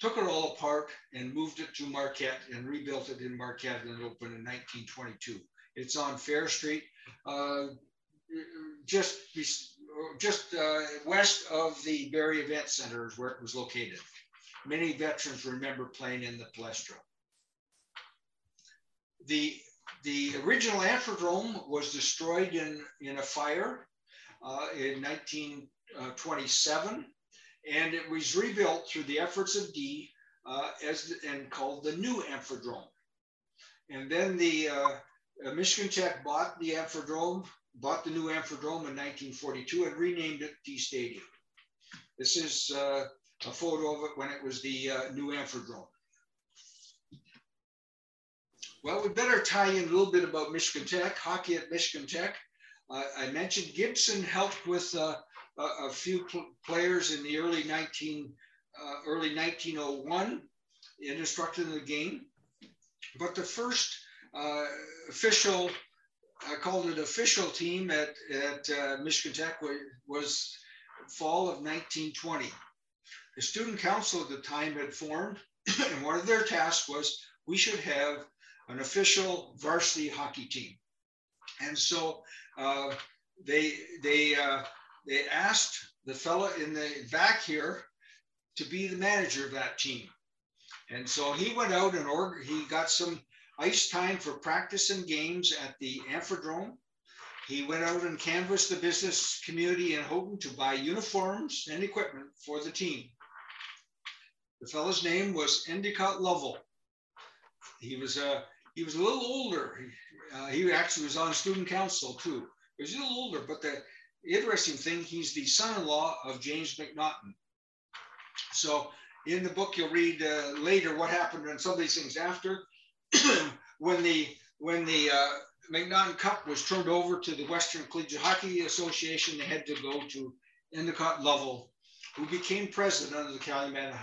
took it all apart and moved it to Marquette and rebuilt it in Marquette, and it opened in 1922. It's on Fair Street, just west of the Barrie Event Center is where it was located. Many veterans remember playing in the Palestra. The original Amphidrome was destroyed in a fire in 1927, and it was rebuilt through the efforts of Dee and called the new Amphidrome. And then the Michigan Tech bought the new Amphidrome in 1942 and renamed it Dee Stadium. This is a photo of it when it was the new Amphidrome. Well, we better tie in a little bit about Michigan Tech, hockey at Michigan Tech. I mentioned Gibson helped with a few players in the early 1901 in instructing the game. But the first official, I called it official team at Michigan Tech was fall of 1920. The student council at the time had formed, and one of their tasks was we should have an official varsity hockey team. And so they asked the fellow in the back here to be the manager of that team. And so he went out and he got some ice time for practice and games at the Amphidrome. He went out and canvassed the business community in Houghton to buy uniforms and equipment for the team. The fellow's name was Endicott Lovell. He was a little older. He actually was on student council too. He was a little older, but the interesting thing, he's the son-in-law of James McNaughton. So in the book, you'll read later what happened and some of these things after. when the McNaughton Cup was turned over to the Western Collegiate Hockey Association, they had to go to Endicott Lovell, who became president of the Calumet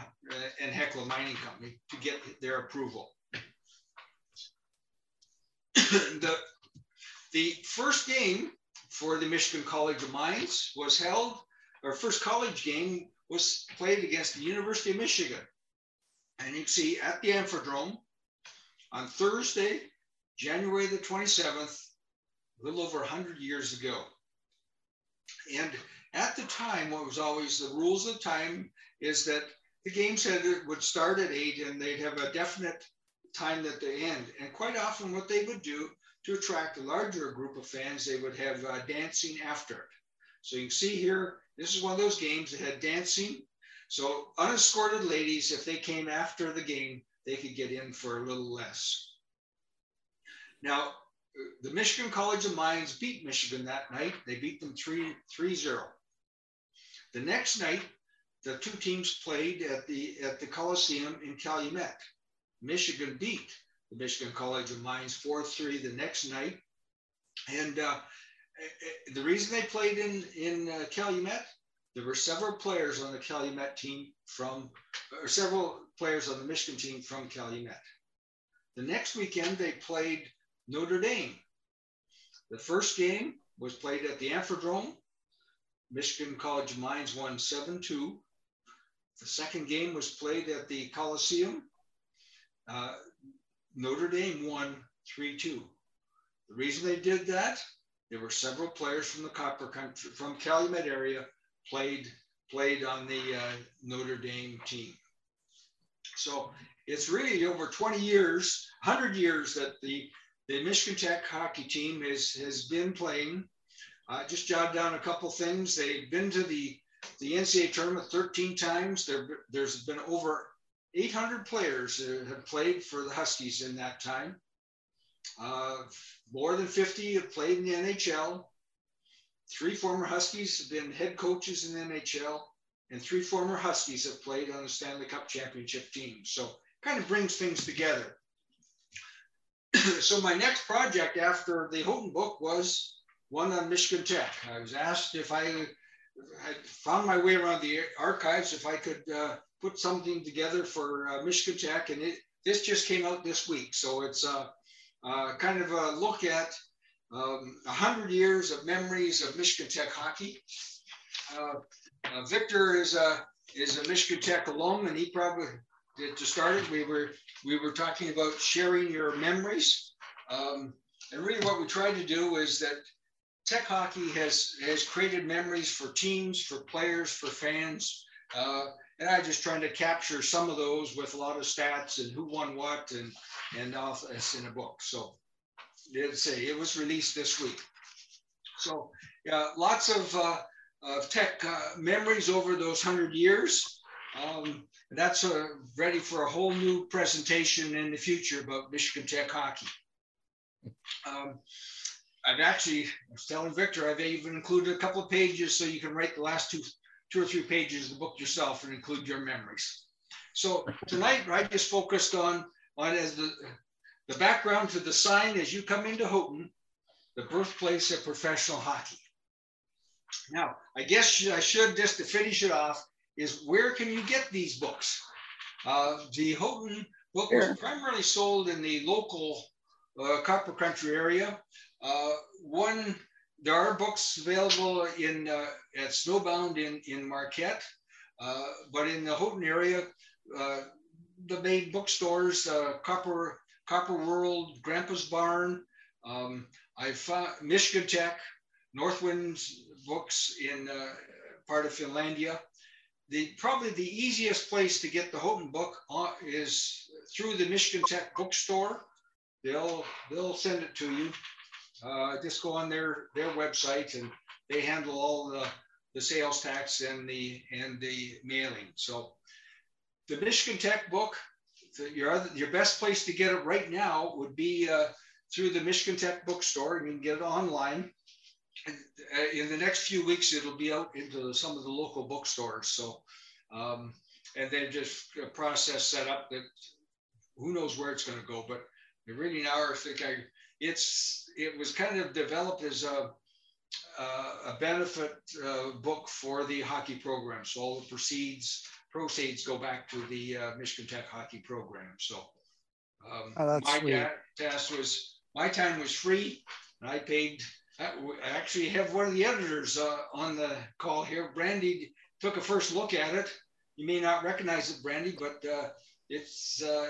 and Hecla Mining Company, to get their approval. The first game for the Michigan College of Mines was held, our first college game was played against the University of Michigan. And you can see at the Amphidrome on Thursday, January the 27th, a little over 100 years ago. And at the time, what was always the rules of the time is that the game said it would start at 8 and they'd have a definite time that they end. And quite often what they would do to attract a larger group of fans, they would have dancing after it. So you can see here, this is one of those games that had dancing. So unescorted ladies, if they came after the game, they could get in for a little less. Now, the Michigan College of Mines beat Michigan that night. They beat them 3-0. The next night, the two teams played at the Coliseum in Calumet. Michigan beat the Michigan College of Mines 4-3 the next night. And the reason they played in Calumet, there were several players on the Calumet team from, or several players on the Michigan team from Calumet. The next weekend, they played Notre Dame. The first game was played at the Amphidrome. Michigan College of Mines won 7-2. The second game was played at the Coliseum. Notre Dame won 3-2. The reason they did that, there were several players from the Copper Country, from Calumet area, played on the Notre Dame team. So it's really over 20 years, 100 years that the Michigan Tech hockey team has been playing. Just jotted down a couple things. They've been to the NCAA tournament 13 times. There's been over 800 players that have played for the Huskies in that time. More than 50 have played in the NHL. 3 former Huskies have been head coaches in the NHL, and 3 former Huskies have played on the Stanley Cup championship team. So kind of brings things together. So my next project after the Houghton book was one on Michigan Tech. I was asked if I found my way around the archives, if I could put something together for Michigan Tech, and this just came out this week. So it's kind of a look at 100 years of memories of Michigan Tech hockey. Victor is a Michigan Tech alum, and he probably, to start it, we were talking about sharing your memories. And really what we try to do is that Tech hockey has created memories for teams, for players, for fans. And I'm just trying to capture some of those with a lot of stats and who won what and all this in a book. So it was released this week. So lots of Tech memories over those 100 years. That's ready for a whole new presentation in the future about Michigan Tech hockey. I was telling Victor, I've even included a couple of pages so you can write the last two or three pages of the book yourself and include your memories. So tonight, I just focused on as the background to the sign as you come into Houghton, the birthplace of professional hockey. Now, I guess I should, just to finish it off, is where can you get these books? The Houghton book was primarily sold in the local Copper Country area. There are books available in at Snowbound in Marquette, but in the Houghton area, the main bookstores, Copper World, Grandpa's Barn, I found Michigan Tech, Northwind's books in part of Finlandia. Probably the easiest place to get the Houghton book is through the Michigan Tech bookstore. They'll send it to you. Just go on their website, and they handle all the sales tax and the mailing. So the Michigan Tech book, your best place to get it right now would be through the Michigan Tech bookstore, and you can get it online. In the next few weeks, it'll be out into some of the local bookstores. So, and then just a process set up that who knows where it's going to go, but really now I think it was kind of developed as a benefit book for the hockey program. So all the proceeds go back to the Michigan Tech hockey program. So my time was free, and I paid. I actually have one of the editors on the call here. Brandy took a first look at it. You may not recognize it, Brandy, but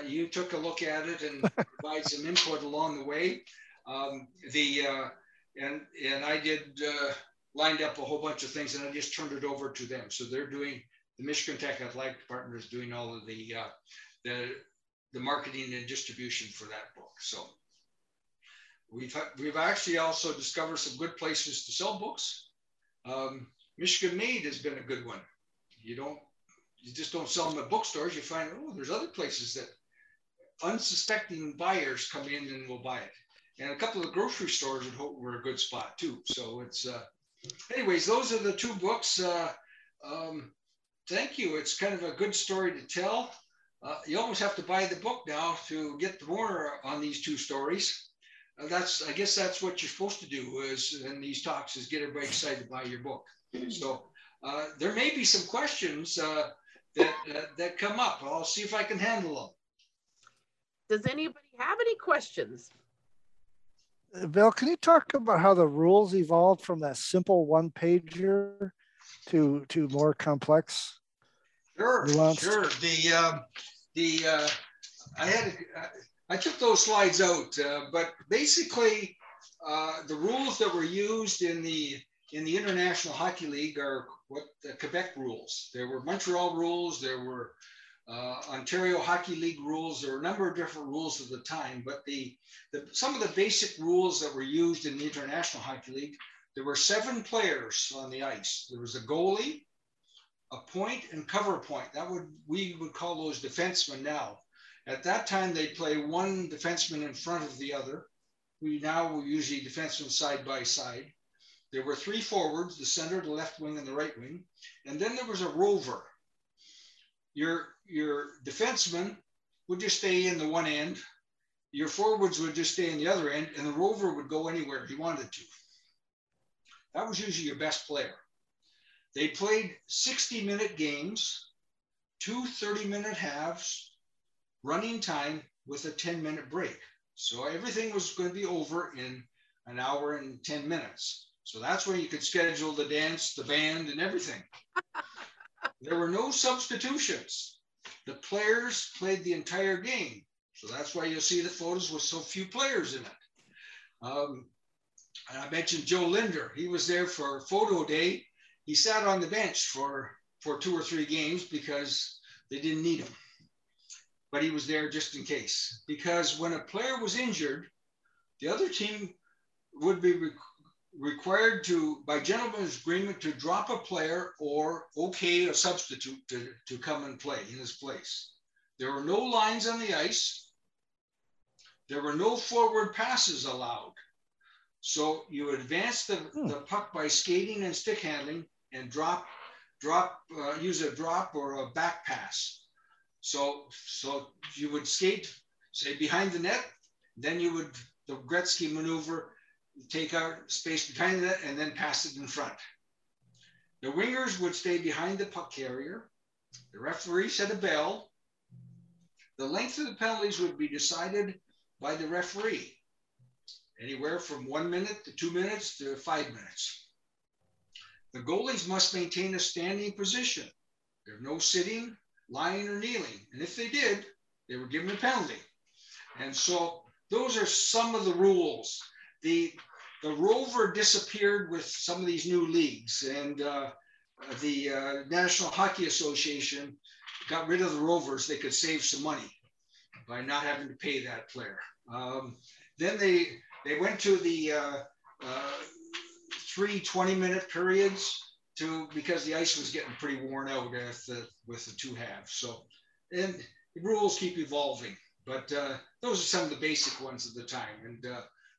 you took a look at it and provide some input along the way. And I did lined up a whole bunch of things, and I just turned it over to them. So they're doing, the Michigan Tech Athletic Department is doing all of the marketing and distribution for that book. So we've actually also discovered some good places to sell books. Michigan Made has been a good one. You just don't sell them at bookstores. You find, there's other places that unsuspecting buyers come in and will buy it. And a couple of grocery stores at Hope were a good spot too. So it's, anyways, those are the 2 books. Thank you. It's kind of a good story to tell. You almost have to buy the book now to get more on these 2 stories. that's, I guess that's what you're supposed to do is in these talks is get everybody excited to buy your book. So there may be some questions that come up. I'll see if I can handle them. Does anybody have any questions? Bill, can you talk about how the rules evolved from that simple one-pager to more complex? Sure, nuanced? Sure. I took those slides out, but basically the rules that were used in the International Hockey League are what the Quebec rules. There were Montreal rules, there were Ontario Hockey League rules. There were a number of different rules at the time, but some of the basic rules that were used in the International Hockey League, there were 7 players on the ice. There was a goalie, a point, and cover point. We would call those defensemen now. At that time, they play one defenseman in front of the other. We now will usually defensemen side by side. There were 3 forwards, the center, the left wing, and the right wing. And then there was a rover. Your defenseman would just stay in the one end, your forwards would just stay in the other end, and the rover would go anywhere he wanted to. That was usually your best player. They played 60-minute games, 2 30-minute halves, running time with a 10-minute break. So everything was going to be over in an hour and 10 minutes. So that's when you could schedule the dance, the band, and everything. There were no substitutions. The players played the entire game. So that's why you'll see the photos with so few players in it. And I mentioned Joe Linder. He was there for photo day. He sat on the bench for 2 or 3 games because they didn't need him. But he was there just in case. Because when a player was injured, the other team would be required to, by gentleman's agreement, to drop a player or okay a substitute to come and play in his place. There were no lines on the ice. There were no forward passes allowed. So you advance the puck by skating and stick handling and use a drop or a back pass. So you would skate, say, behind the net, then you would, the Gretzky maneuver, take out space behind that and then pass it in front. The wingers would stay behind the puck carrier. The referee set a bell. The length of the penalties would be decided by the referee, anywhere from 1 minute to 2 minutes to 5 minutes. The goalies must maintain a standing position. There's no sitting, lying, or kneeling. And if they did, they were given a penalty. And so those are some of the rules. The rover disappeared with some of these new leagues, and the National Hockey Association got rid of the rovers. They could save some money by not having to pay that player. Then they went to the 3 20-minute periods because the ice was getting pretty worn out with the 2 halves. So, and the rules keep evolving, but those are some of the basic ones at the time. And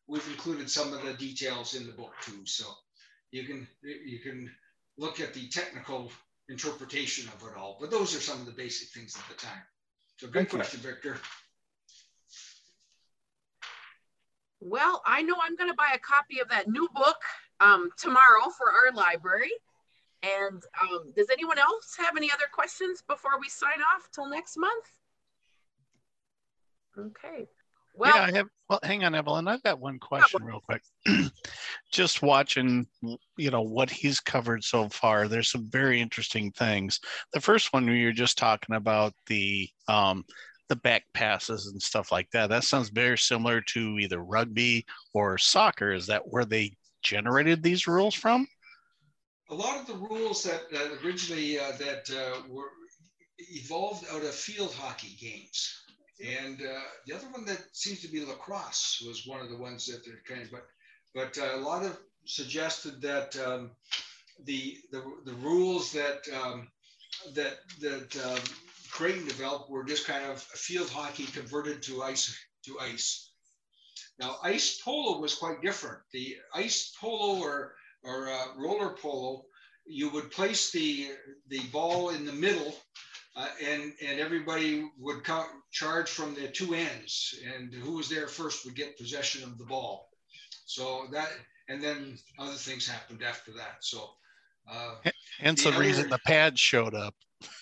we've included some of the details in the book too. So you can look at the technical interpretation of it all, but those are some of the basic things at the time. So good question, Victor. Well, I know I'm gonna buy a copy of that new book tomorrow for our library. And does anyone else have any other questions before we sign off till next month? Okay. Well, yeah, well, hang on, Evelyn. I've got one question real quick. Just watching, you know, what he's covered so far, there's some very interesting things. The first one, we were just talking about the back passes and stuff like that. That sounds very similar to either rugby or soccer. Is that where they generated these rules from? A lot of the rules that originally were evolved out of field hockey games. And the other one that seems to be lacrosse was one of the ones that they're kind of, but a lot of suggested that the rules that Creighton developed were just kind of field hockey converted to ice. Now ice polo was quite different. The ice polo or roller polo, you would place the ball in the middle and everybody would charge from the two ends, and who was there first would get possession of the ball. So that, and then other things happened after that. So hence the reason the pads showed up.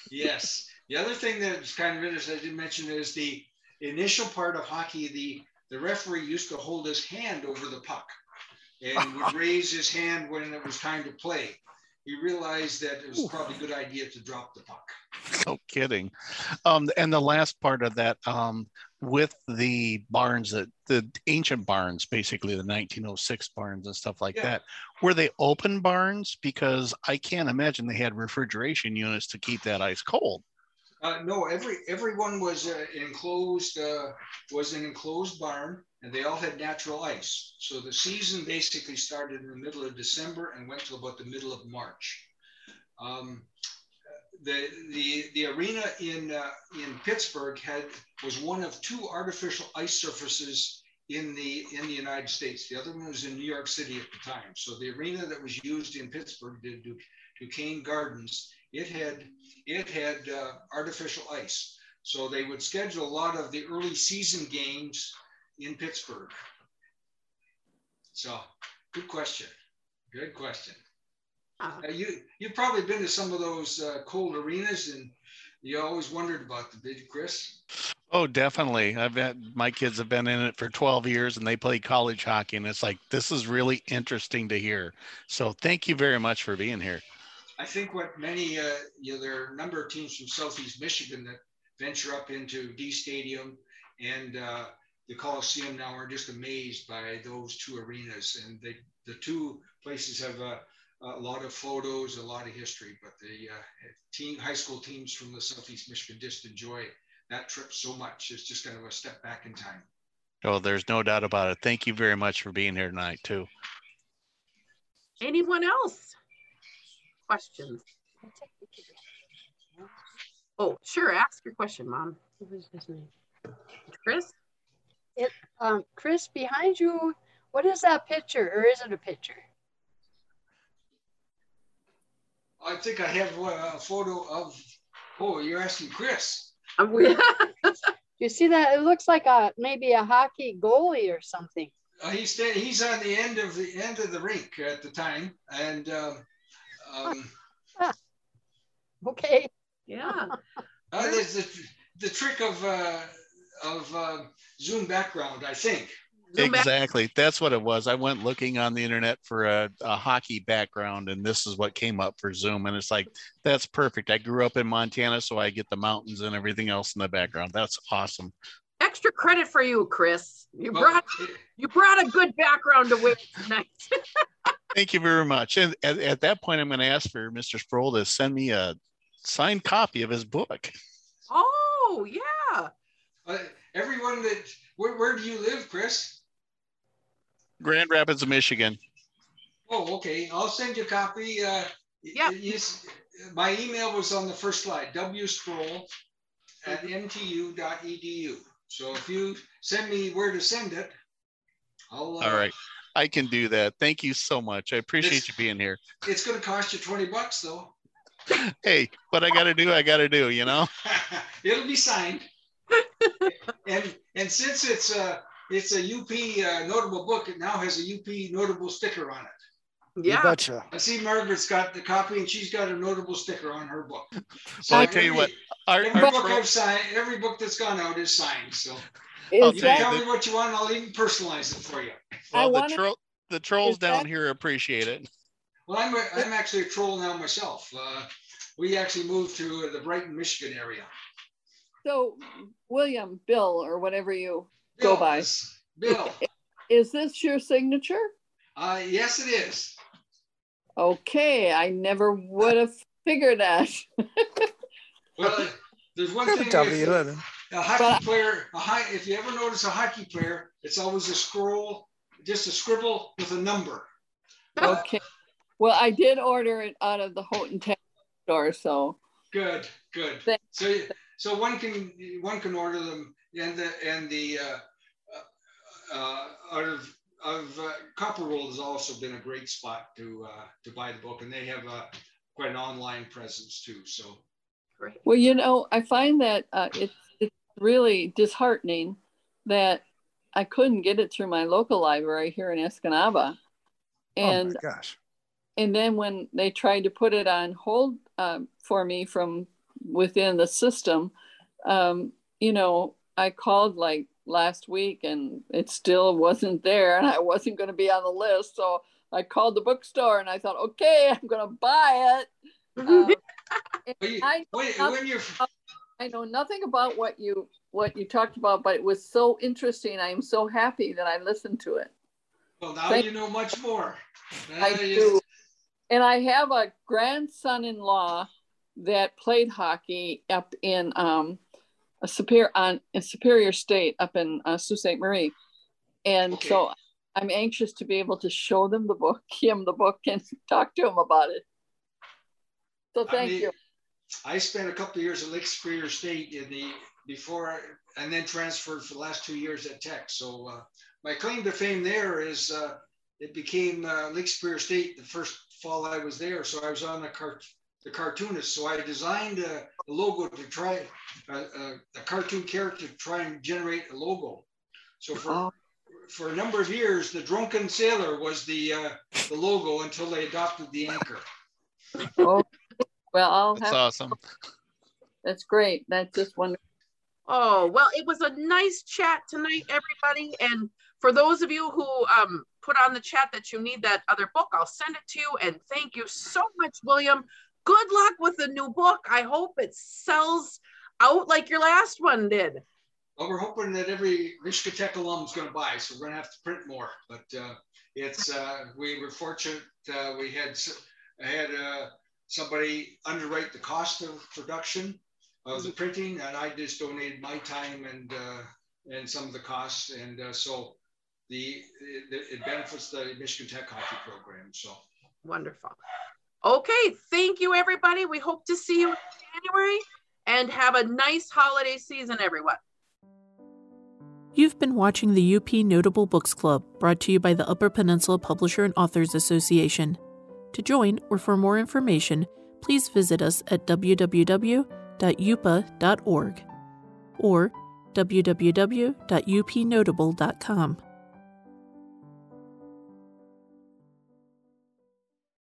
Yes. The other thing that's kind of interesting I didn't mention is the initial part of hockey, the referee used to hold his hand over the puck and would raise his hand when it was time to play. He realized that it was probably a good idea to drop the puck. No kidding. And the last part of that, with the barns, the ancient barns, basically the 1906 barns and stuff like that, were they open barns? Because I can't imagine they had refrigeration units to keep that ice cold. No, everyone was enclosed, was an enclosed barn, and they all had natural ice. So the season basically started in the middle of December and went to about the middle of March. The arena in Pittsburgh was one of two artificial ice surfaces in the United States. The other one was in New York City at the time. So the arena that was used in Pittsburgh, the Duquesne Gardens, it had artificial ice. So they would schedule a lot of the early season games in Pittsburgh. So good question. Good question. You've probably been to some of those cold arenas, and you always wondered about them, did you, Chris? Oh, definitely. My kids have been in it for 12 years and they play college hockey, and it's like, this is really interesting to hear. So thank you very much for being here. I think what many, there are a number of teams from Southeast Michigan that venture up into D Stadium and the Coliseum now are just amazed by those two arenas. And the two places have a lot of photos, a lot of history, but the high school teams from the Southeast Michigan just enjoy that trip so much. It's just kind of a step back in time. Oh, there's no doubt about it. Thank you very much for being here tonight too. Anyone else? Questions? Oh, sure. Ask your question, Mom. What was his name? Chris? Chris, behind you, what is that picture, or is it a picture? I think I have a photo of, oh, you're asking Chris. You see that? It looks like maybe a hockey goalie or something. He's on the end of the rink at the time, and okay. Yeah. There's the trick of Zoom background, I think. Exactly. That's what it was. I went looking on the internet for a hockey background, and this is what came up for Zoom. And it's like, that's perfect. I grew up in Montana, so I get the mountains and everything else in the background. That's awesome. Extra credit for you, Chris. You brought a good background to win tonight. Thank you very much. And at that point, I'm going to ask for Mr. Sproule to send me a signed copy of his book. Oh, yeah. Everyone that, where do you live, Chris? Grand Rapids, Michigan. Oh, okay. I'll send you a copy. Yeah. My email was on the first slide, wsproule@mtu.edu. So if you send me where to send it, I'll. All right. I can do that. Thank you so much. I appreciate you being here. It's going to cost you $20 though. Hey, what I got to do, you know? It'll be signed. And since it's a UP notable book, it now has a UP notable sticker on it. Yeah. You betcha. I see Margaret's got the copy and she's got a notable sticker on her book. So well, I tell you what. Every book that's gone out is signed, so. You tell me what you want, and I'll even personalize it for you. Well, the trolls down here appreciate it. Well, I'm actually a troll now myself. We actually moved to the Brighton, Michigan area. So, William, Bill, or whatever you go by. Bill. Is this your signature? Yes, it is. Okay, I never would have figured that. Well, there's one thing. If you ever notice a hockey player, it's always just a scribble with a number. Okay. Well, I did order it out of the Houghton store, so. Good. Thanks. So one can order them and Copperwool has also been a great spot to buy the book, and they have quite an online presence too. So. Right. Well, you know, I find that it's really disheartening that I couldn't get it through my local library here in Escanaba. And, oh my gosh. And then when they tried to put it on hold for me from within the system, you know, I called like last week and it still wasn't there and I wasn't going to be on the list. So I called the bookstore and I thought, okay, I'm going to buy it. I know nothing about what you talked about, but it was so interesting. I am so happy that I listened to it. Well, now you know much more. I do. And I have a grandson-in-law that played hockey up in Superior State, up in Sault Ste. Marie. And okay. So I'm anxious to be able to show them the book, and talk to him about it. So thank you. I spent a couple of years at Lake Superior State and then transferred for the last 2 years at Tech. So my claim to fame there is it became Lake Superior State the first fall I was there. So I was on the cartoonist. So I designed a logo to try, a cartoon character to try and generate a logo. So for a number of years, the drunken sailor was the logo until they adopted the anchor. Oh. Well, that's awesome. That's great. That's just wonderful. Oh, well, it was a nice chat tonight, everybody. And for those of you who put on the chat that you need that other book, I'll send it to you. And thank you so much, William. Good luck with the new book. I hope it sells out like your last one did. Well, we're hoping that every Richka Tech alum is going to buy, so we're going to have to print more. But we were fortunate. I had somebody underwrite the cost of production of the printing, and I just donated my time and some of the costs, and so it benefits the Michigan Tech hockey program. So wonderful. Okay, thank you, everybody. We hope to see you in January, and have a nice holiday season, everyone. You've been watching the UP Notable Books Club, brought to you by the Upper Peninsula Publisher and Authors Association. To join or for more information, please visit us at www.upa.org or www.upnotable.com.